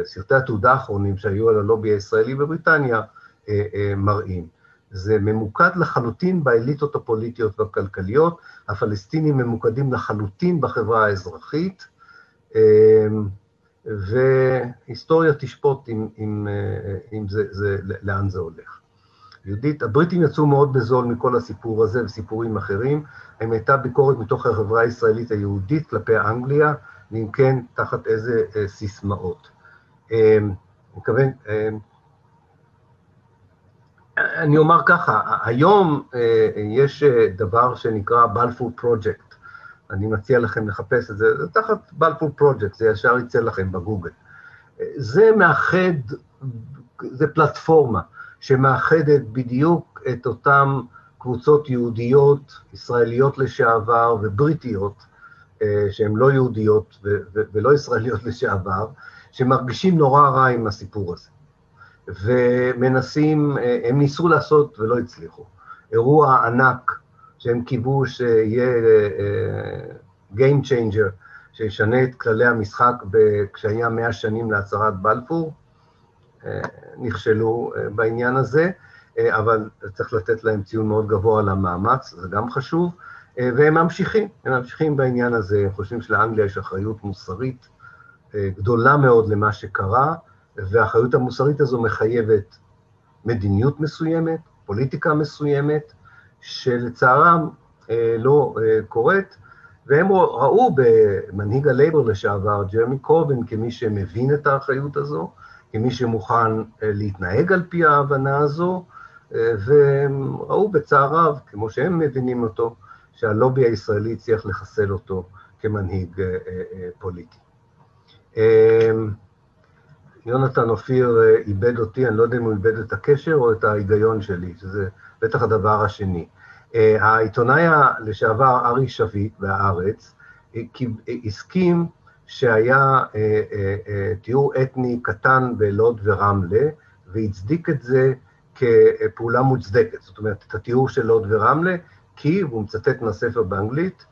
סרטי התעודה האחרונים שהיו על הלובי הישראלי בבריטניה מראים. זה ממוקד לחלוטין באליטות הפוליטיות והכלכליות, הפלסטינים ממוקדים לחלוטין בחברה האזרחית, והיסטוריה תשפוט אם, אם, אם זה, זה, לאן זה הולך. יהודית, הבריטים יצאו מאוד בזול מכל הסיפור הזה וסיפורים אחרים, הם הייתה ביקורת מתוך החברה הישראלית היהודית כלפי אנגליה, ואם כן, תחת איזה אה, סיסמאות. אה, מכוון, אה, אני אומר ככה, היום אה, יש דבר שנקרא בלפור פרוג'קט, אני מציע לכם לחפש את זה, תחת בלפור פרוג'קט, זה ישר יצא לכם בגוגל. אה, זה מאחד, זה פלטפורמה שמאחדת בדיוק את אותם קבוצות יהודיות, ישראליות לשעבר ובריטיות, שהן לא יהודיות ולא ישראליות לשעבר, שמרגישים נורא רע עם הסיפור הזה. ומנסים, הם ניסו לעשות ולא הצליחו. אירוע ענק שהם כיבוש יהיה game changer, שישנה את כללי המשחק כשהיה מאה שנים להצהרת בלפור, נכשלו בעניין הזה, אבל צריך לתת להם ציון מאוד גבוה על המאמץ, זה גם חשוב, והם ממשיכים, הם ממשיכים בעניין הזה, הם חושבים שלאנגליה יש אחריות מוסרית גדולה מאוד למה שקרה, והאחריות המוסרית הזו מחייבת מדיניות מסוימת, פוליטיקה מסוימת, שלצערם לא קורית, והם ראו במנהיג הלייבר לשעבר, ג'רמי קורבין, כמי שמבין את האחריות הזו, כמי שמוכן להתנהג על פי ההבנה הזו, והם ראו בצער רב, כמו שהם מבינים אותו, שהלובי הישראלי צריך לחסל אותו כמנהיג פוליטי. יונתן אופיר איבד אותי, אני לא יודע אם הוא איבד את הקשר או את ההיגיון שלי, שזה בטח הדבר השני. העיתונאי לשעבר ארי שביט והארץ הסכים שהיה טיהור אתני קטן בלוד ורמלה, והצדיק את זה כפעולה מוצדקת, זאת אומרת, את הטיהור של לוד ורמלה, כי, והוא מצטט מהספר באנגלית,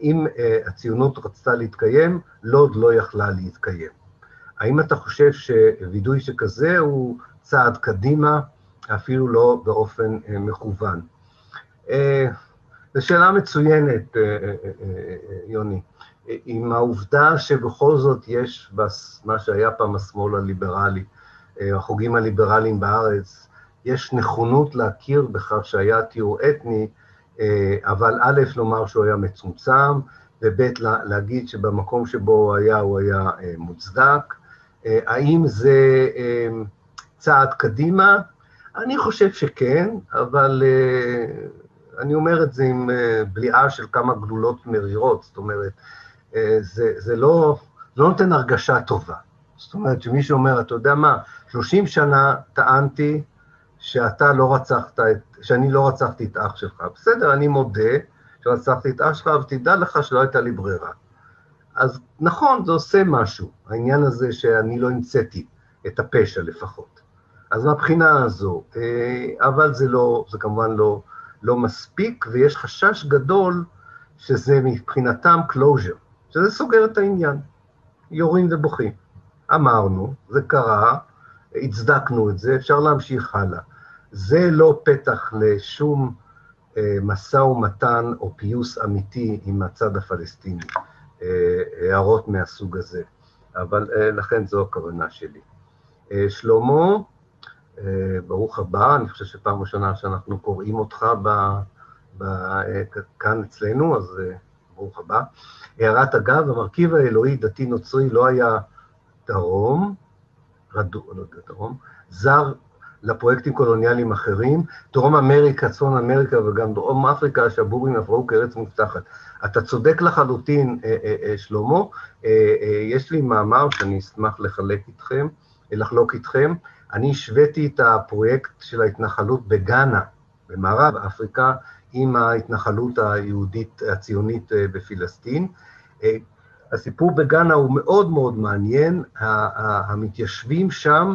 אם הציונות רצתה להתקיים, לוד לא יכלה להתקיים. האם אתה חושב שווידוי שכזה הוא צעד קדימה, אפילו לא באופן מכוון? זו שאלה מצוינת, יוני, עם העובדה שבכל זאת יש מה שהיה פעם השמאל הליברלי, החוגים הליברליים בארץ, יש נכונות להכיר בכך שהיה טיהור אתני, אבל א' לומר שהוא היה מצומצם, וב' להגיד שבמקום שבו הוא היה, הוא היה מוצדק. האם זה צעד קדימה? אני חושב שכן, אבל אני אומר את זה עם בליעה של כמה גלולות מרירות, זאת אומרת, זה, זה לא, לא נותן הרגשה טובה. זאת אומרת, שמי שאומר, אתה יודע מה, שלושים שנה טענתי שאתה לא רצחת את, שאני לא רצחתי את אח שלך. בסדר, אני מודה שרצחתי את אח שלך, ותדע לך שלא הייתה לי ברירה. אז נכון, זה עושה משהו, העניין הזה שאני לא המצאתי את הפשע לפחות. אז מהבחינה הזו, אבל זה לא, זה כמובן לא, לא מספיק, ויש חשש גדול שזה מבחינתם closure, שזה סוגר את העניין, יורים ובוכים. אמרנו, זה קרה, הצדקנו את זה, אפשר להמשיך הלאה. זה לא פתח לשום משא ומתן או פיוס אמיתי עם הצד הפלסטיני, הערות מהסוג הזה, אבל לכן זו הכוונה שלי. שלמה, ברוך הבא, אני חושב שפעם ראשונה שאנחנו קוראים אותך ב... כאן אצלנו, אז ברוך הבא. הערת אגב, המרכיב האלוהי דתי נוצרי לא היה דרום, רדו, לא יודע, דרום, זר לפרויקטים קולוניאליים אחרים, דרום אמריקה, צפון אמריקה וגם דרום אפריקה, שהבורים עברו כארץ מובטחת. אתה צודק לחלוטין, אה, אה, אה, שלמה, אה, אה, יש לי מאמר שאני אשמח לחלק איתכם, לחלוק איתכם, אני השוויתי את הפרויקט של ההתנחלות בגאנה, במערב אפריקה, עם ההתנחלות היהודית הציונית בפלסטין. הסיפור בגאנה הוא מאוד מאוד מעניין, המתיישבים שם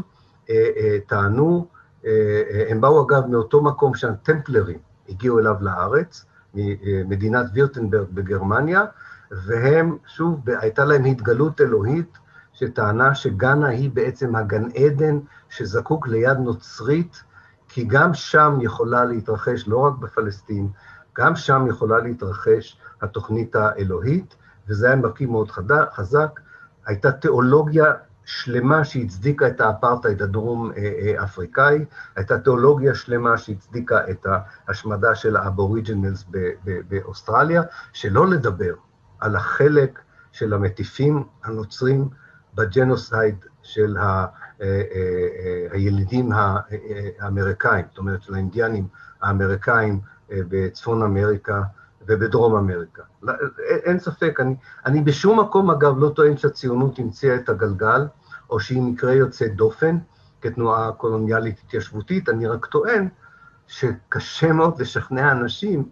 טענו, הם באו אגב מאותו מקום שהטמפלרים הגיעו אליו לארץ, ממדינת וירטנברג בגרמניה, והם שוב, הייתה להם התגלות אלוהית, שטענה שגאנה היא בעצם הגן עדן שזקוק ליד נוצרית, כי גם שם יכולה להתרחש, לא רק בפלסטין, גם שם יכולה להתרחש התוכנית האלוהית, וזה היה מרכיב מאוד חזק, הייתה תיאולוגיה שלמה שהצדיקה את האפרטהייד הדרום אפריקאי, הייתה תיאולוגיה שלמה שהצדיקה את ההשמדה של האבוריג'ינלס באוסטרליה, שלא לדבר על החלק של המטיפים הנוצרים בג'נוסייד של ה... הילידים האמריקאים, זאת אומרת של האינדיאנים האמריקאים בצפון אמריקה ובדרום אמריקה. אין ספק, אני, אני בשום מקום אגב לא טוען שהציונות המציאה את הגלגל, או שהיא מקרה יוצא דופן כתנועה קולוניאלית התיישבותית, אני רק טוען שקשה מאוד לשכנע אנשים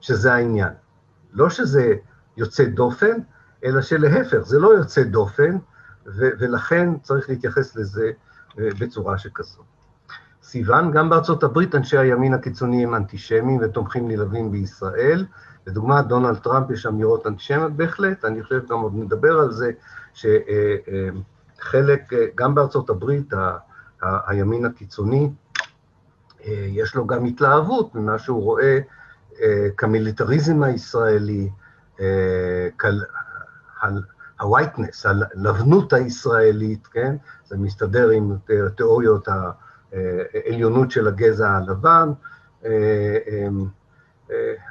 שזה העניין. לא שזה יוצא דופן, אלא שלהפך, זה לא יוצא דופן, ולכן צריך להתייחס לזה בצורה שכזו. סיוון, גם בארצות הברית אנשי הימין הקיצוני הם אנטישמיים ותומכים נלהבים בישראל, לדוגמה דונלד טראמפ יש אמירות אנטישמיות בהחלט, אני חושב גם עוד נדבר על זה, שחלק, גם בארצות הברית, ה, ה, הימין הקיצוני, יש לו גם התלהבות ממה שהוא רואה כמיליטריזם הישראלי, ה-whiteness, הלבנות הישראלית, כן? זה מסתדר עם תיאוריות העליונות של הגזע הלבן.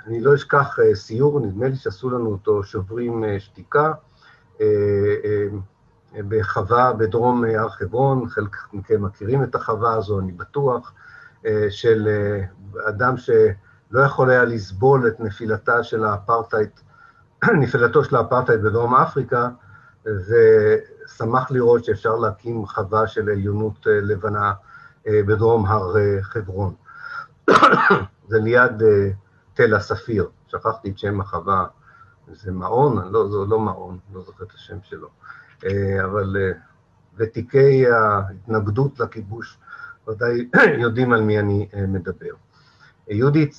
אני לא אשכח סיור, נדמה לי שעשו לנו אותו שוברים שתיקה, בחווה בדרום הר חברון, חלק מכם מכירים את החווה הזו, אני בטוח, של אדם שלא יכול היה לסבול את נפילתה של האפרטייד, נפילתו של האפרטייד בדרום אפריקה, ושמח לראות שאפשר להקים חווה של עליונות לבנה בדרום הר חברון. זה ליד תל הספיר, שכחתי את שם החווה, זה מעון, לא, זה לא מעון, לא זוכר את השם שלו, אבל ותיקי ההתנגדות לכיבוש, ודאי יודעים על מי אני מדבר. יהודית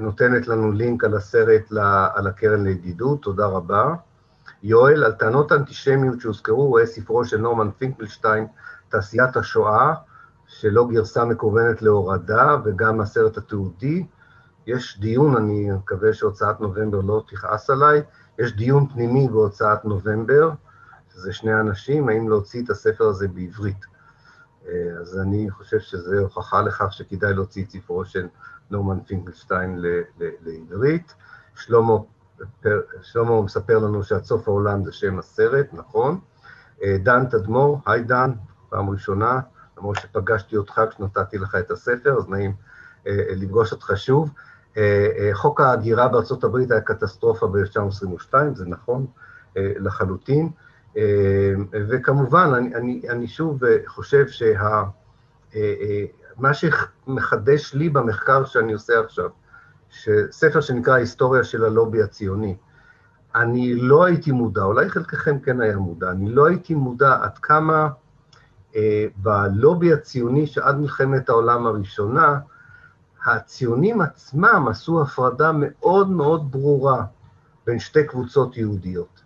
נותנת לנו לינק על הסרט על הקרן לידידות, תודה רבה. יואל, על טענות אנטישמיות שהוזכרו, רואה ספרו של נורמן פינקלשטיין, תעשיית השואה, שלא גרסה מקוונת להורדה, וגם הסרט התיעודי. יש דיון, אני מקווה שהוצאת נובמבר לא תכעס עליי, יש דיון פנימי בהוצאת נובמבר, שזה שני אנשים, האם להוציא את הספר הזה בעברית. אז אני חושב שזה הוכחה לכך שכדאי להוציא את ספרו של נורמן פינקלשטיין לעברית. שלמה, שלמה מספר לנו שהצוף העולם זה שם הסרט, נכון. דן תדמור, היי דן, פעם ראשונה, למרות שפגשתי אותך כשנתתי לך את הספר, אז נעים לפגוש אותך שוב. חוק ההגירה בארצות הברית היה קטסטרופה ב-אלף תשע מאות עשרים ושתיים, זה נכון לחלוטין. וכמובן, אני, אני, אני שוב חושב שה, מה שמחדש לי במחקר שאני עושה עכשיו, שספר שנקרא היסטוריה של הלובי הציוני, אני לא הייתי מודע, אולי חלקכם כן היה מודע, אני לא הייתי מודע עד כמה בלובי הציוני שעד מלחמת העולם הראשונה, הציונים עצמם עשו הפרדה מאוד מאוד ברורה בין שתי קבוצות יהודיות.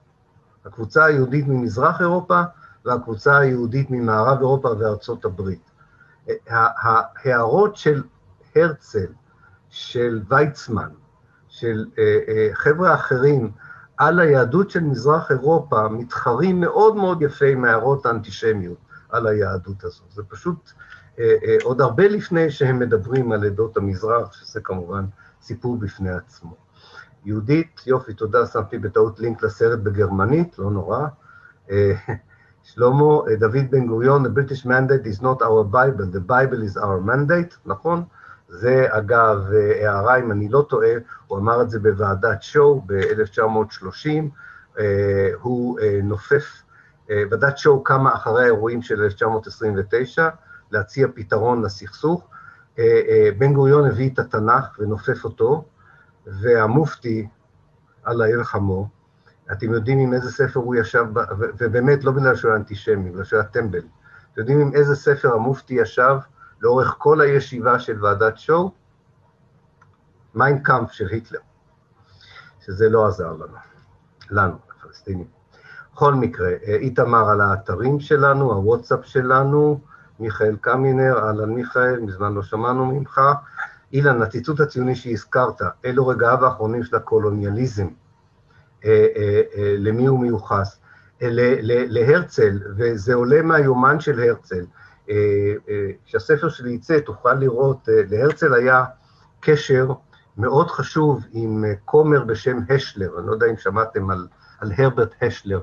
הקבוצה היהודית ממזרח אירופה, והקבוצה היהודית ממערב אירופה וארצות הברית. ההערות של הרצל, של ויצמן, של חבר'ה אחרים, על היהדות של מזרח אירופה, מתחרים מאוד מאוד יפה עם הערות האנטישמיות על היהדות הזו. זה פשוט עוד הרבה לפני שהם מדברים על עדות המזרח, שזה כמובן סיפור בפני עצמו. יהודית, יופי, תודה, שמתי בטעות לינק לסרט בגרמנית, לא נורא. שלמה, דוד בן גוריון, the British Mandate is not our Bible, the Bible is our mandate, נכון? זה אגב, הערה, אם אני לא טועה, הוא אמר את זה בוועדת שואו ב-אלף תשע מאות שלושים, הוא נופף, ועדת שואו קמה אחרי האירועים של אלף תשע מאות עשרים ותשע, להציע פתרון לסכסוך, בן גוריון הביא את התנ"ך ונופף אותו, והמופתי על הערכמו, אתם יודעים עם איזה ספר הוא ישב, ובאמת לא בגלל שהוא אנטישמי, בגלל שהוא טמבל, אתם יודעים עם איזה ספר המופתי ישב לאורך כל הישיבה של ועדת שואו, מיין קאמפ של היטלר, שזה לא עזר לנו, לנו, הפלסטינים. בכל מקרה, איתמר על האתרים שלנו, הוואטסאפ שלנו, מיכאל קמינר, אהלן מיכאל, מזמן לא שמענו ממך, אילן, הציטוט הציוני שהזכרת, אלו רגעיו האחרונים של הקולוניאליזם, אה, אה, אה, למי הוא מיוחס, אה, ל, ל, להרצל, וזה עולה מהיומן של הרצל, אה, אה, כשהספר שלי יצא תוכל לראות, אה, להרצל היה קשר מאוד חשוב עם קומר בשם השלר, אני לא יודע אם שמעתם על, על הרברט השלר,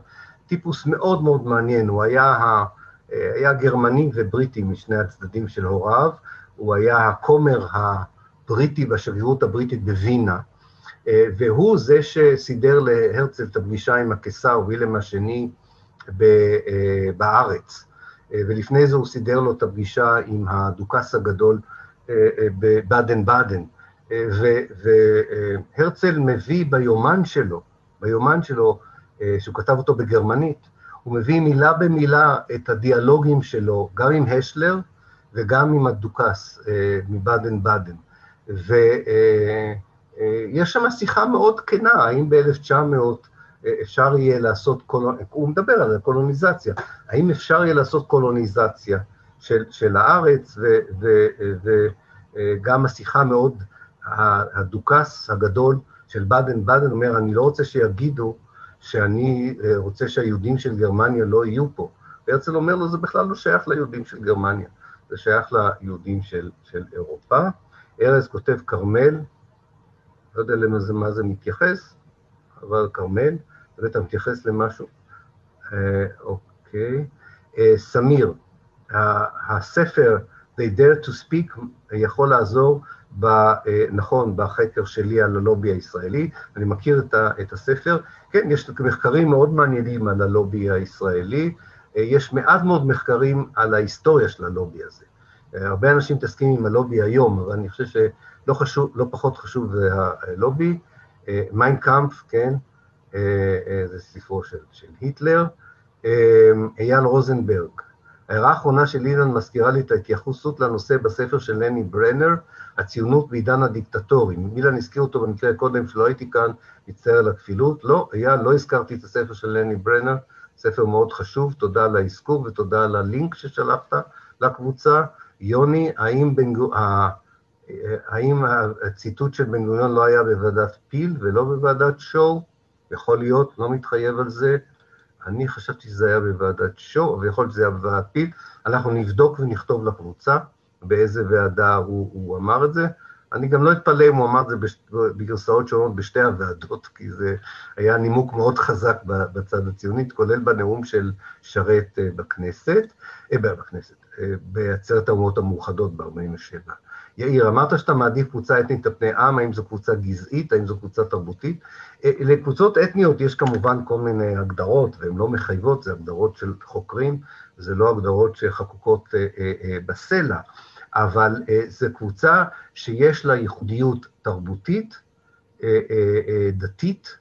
טיפוס מאוד מאוד מעניין, הוא היה, ה, היה גרמני ובריטי משני הצדדים של הוריו, הוא היה הקומר ה... בריטי בשגרירות הבריטית בווינה, והוא זה שסידר להרצל את הפגישה עם הקיסר וילהלם השני בארץ, ולפני זה הוא סידר לו את הפגישה עם הדוכס הגדול בבאדן באדן, והרצל מביא ביומן שלו, ביומן שלו, שהוא כתב אותו בגרמנית, הוא מביא מילה במילה את הדיאלוגים שלו, גם עם השלר, וגם עם הדוקס מבאדן באדן. ויש שם שיחה מאוד כנה, האם ב-אלף תשע מאות אפשר יהיה לעשות, הוא מדבר על הקולוניזציה, האם אפשר יהיה לעשות קולוניזציה של, של הארץ, וגם השיחה מאוד, הדוקס הגדול של באדן באדן אומר, אני לא רוצה שיגידו שאני רוצה שהיהודים של גרמניה לא יהיו פה. והרצל אומר לו, זה בכלל לא שייך ליהודים של גרמניה, זה שייך ליהודים של, של אירופה. ארז כותב קרמל, לא יודע למה זה, מה זה מתייחס, אבל קרמל, ואתה מתייחס למשהו. אה, אוקיי. אה, סמיר, הספר, They Dare to Speak, יכול לעזור, ב, אה, נכון, בחקר שלי על הלובי הישראלי, אני מכיר את, ה, את הספר, כן, יש מחקרים מאוד מעניינים על הלובי הישראלי, יש מעט מאוד מחקרים על ההיסטוריה של הלובי הזה. הרבה אנשים מתעסקים עם הלובי היום, אבל אני חושב שלא חשוב, לא פחות חשוב הלובי. מיין קאמפף, כן, זה ספרו של, של היטלר. אייל רוזנברג, ההערה האחרונה של אילן מזכירה לי את ההתייחסות לנושא בספר של לני ברנר, הציונות בעידן הדיקטטורי. אילן הזכיר אותו במקרה הקודם שלא הייתי כאן, מצטער על הכפילות. לא, אייל, לא הזכרתי את הספר של לני ברנר, ספר מאוד חשוב, תודה על ההזכור ותודה על הלינק ששלחת לקבוצה. יוני, האם, בנגור... האם הציטוט של בן-גוריון לא היה בוועדת פיל ולא בוועדת שואו? יכול להיות, לא מתחייב על זה. אני חשבתי שזה היה בוועדת שואו, אבל יכול להיות שזה היה בוועדת פיל. אנחנו נבדוק ונכתוב לקבוצה באיזה ועדה הוא, הוא אמר את זה. אני גם לא אתפלא אם הוא אמר את זה בגרסאות שונות בשתי הוועדות, כי זה היה נימוק מאוד חזק בצד הציונית, כולל בנאום של שרת בכנסת, אה, בכנסת, בעצרת האומות המאוחדות ב-ארבעים ושבע. יאיר, אמרת שאתה מעדיף קבוצה אתנית על פני עם, האם זו קבוצה גזעית, האם זו קבוצה תרבותית? לקבוצות אתניות יש כמובן כל מיני הגדרות, והן לא מחייבות, זה הגדרות של חוקרים, זה לא הגדרות שחקוקות בסלע, אבל זו קבוצה שיש לה ייחודיות תרבותית, דתית,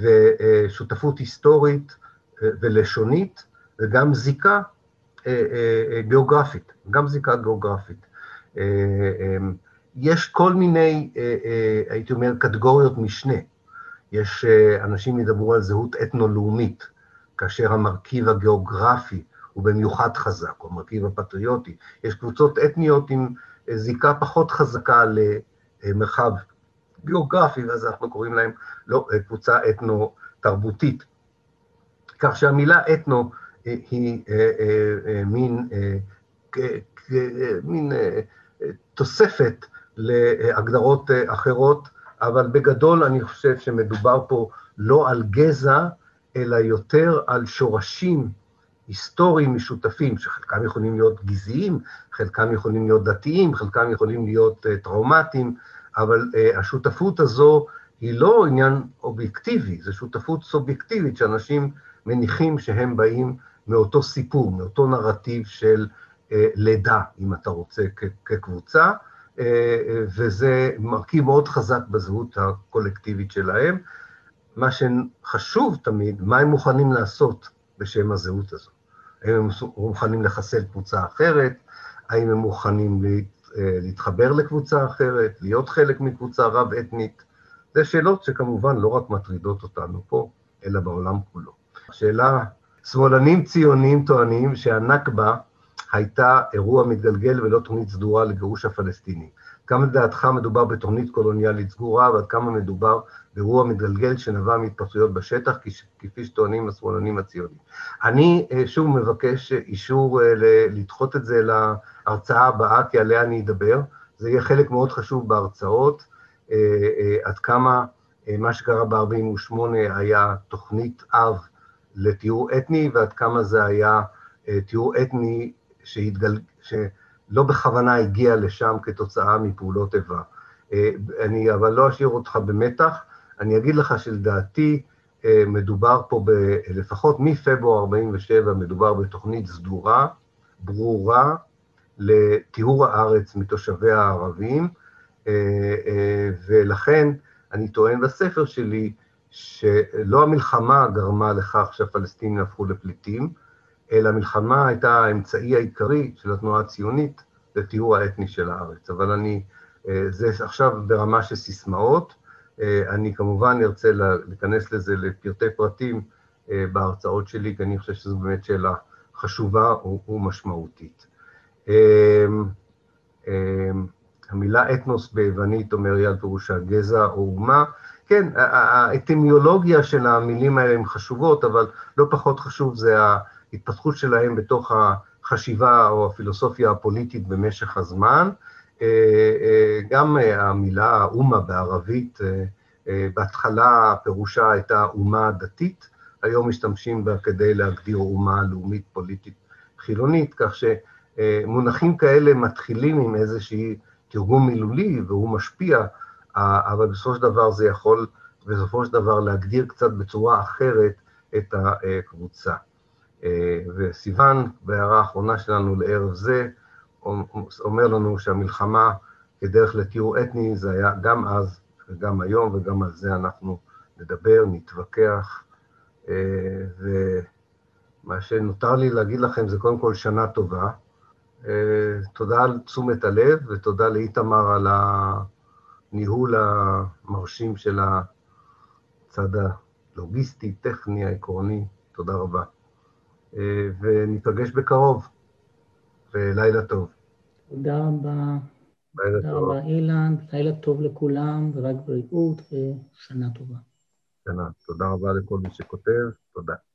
ושותפות היסטורית ולשונית, וגם זיקה גיאוגרפית, גם זיקה גיאוגרפית. יש כל מיני, הייתי אומר, קטגוריות משנה. יש, אנשים ידברו על זהות אתנו-לאומית, כאשר המרכיב הגיאוגרפי הוא במיוחד חזק, הוא המרכיב הפטריוטי. יש קבוצות אתניות עם זיקה פחות חזקה למרחב גיאוגרפי, ואז אנחנו קוראים להם, לא, קבוצה אתנו-תרבותית. כך שהמילה אתנו היא מין, מין תוספת להגדרות אחרות, אבל בגדול אני חושב שמדובר פה לא על גזע, אלא יותר על שורשים היסטוריים משותפים, שחלקם יכולים להיות גזעיים, חלקם יכולים להיות דתיים, חלקם יכולים להיות טראומטיים, אבל השותפות הזו היא לא עניין אובייקטיבי, זו שותפות סובייקטיבית שאנשים מניחים שהם באים מאותו סיפור, מאותו נרטיב של לידה, אם אתה רוצה, כקבוצה, וזה מרכיב מאוד חזק בזהות הקולקטיבית שלהם. מה שחשוב תמיד, מה הם מוכנים לעשות בשם הזהות הזו. האם הם מוכנים לחסל קבוצה אחרת, האם הם מוכנים להתחבר לקבוצה אחרת, להיות חלק מקבוצה רב-אתנית. זה שאלות שכמובן לא רק מטרידות אותנו פה, אלא בעולם כולו. שאלה, שמאלנים ציונים טוענים שהנכבה הייתה אירוע מתגלגל ולא תוכנית סדורה לגירוש הפלסטיני. כמה לדעתך מדובר בתוכנית קולוניאלית סגורה, ועד כמה מדובר באירוע מתגלגל שנבע מהתפתחויות בשטח, כפי שטוענים השמאלנים הציונים. אני שוב מבקש אישור לדחות את זה להרצאה הבאה, כי עליה אני אדבר. זה יהיה חלק מאוד חשוב בהרצאות, עד כמה מה שקרה ב-ארבעים ושמונה היה תוכנית אב לטיהור אתני, ועד כמה זה היה טיהור אתני, שהתגל... שלא בכוונה הגיע לשם כתוצאה מפעולות איבה. אני אבל לא אשאיר אותך במתח, אני אגיד לך שלדעתי מדובר פה, ב... לפחות מפברואר ארבעים ושבע, מדובר בתוכנית סדורה, ברורה, לטיהור הארץ מתושבי הערבים, ולכן אני טוען בספר שלי שלא המלחמה גרמה לכך שהפלסטינים הפכו לפליטים, אלא מלחמה הייתה האמצעי העיקרי של התנועה הציונית לטיהור האתני של הארץ. אבל אני, זה עכשיו ברמה של סיסמאות, אני כמובן ארצה להיכנס לזה לפרטי פרטים בהרצאות שלי, כי אני חושב שזו באמת שאלה חשובה ומשמעותית. המילה אתנוס ביוונית אומר יד פירושה גזע או אומה, כן, האטימיולוגיה של המילים האלה הן חשובות, אבל לא פחות חשוב זה ההתפתחות שלהם בתוך החשיבה או הפילוסופיה הפוליטית במשך הזמן. גם המילה אומה בערבית, בהתחלה פירושה הייתה אומה דתית, היום משתמשים בה כדי להגדיר אומה לאומית פוליטית חילונית, כך שמונחים כאלה מתחילים עם איזושהי תרגום מילולי והוא משפיע, אבל בסופו של דבר זה יכול, בסופו של דבר להגדיר קצת בצורה אחרת את הקבוצה. וסיוון, בהערה האחרונה שלנו לערב זה, אומר לנו שהמלחמה כדרך לטיהור אתני, זה היה גם אז וגם היום, וגם על זה אנחנו נדבר, נתווכח, ומה שנותר לי להגיד לכם זה קודם כל שנה טובה, תודה על תשומת הלב, ותודה לאיתמר על הניהול המרשים של הצד הלוגיסטי, טכני, העקרוני, תודה רבה. וניפגש בקרוב, ולילה טוב. תודה רבה. תודה רבה, אילן, לילה טוב לכולם, ורק בריאות, ושנה טובה. שנה, תודה רבה לכל מי שכותב, תודה.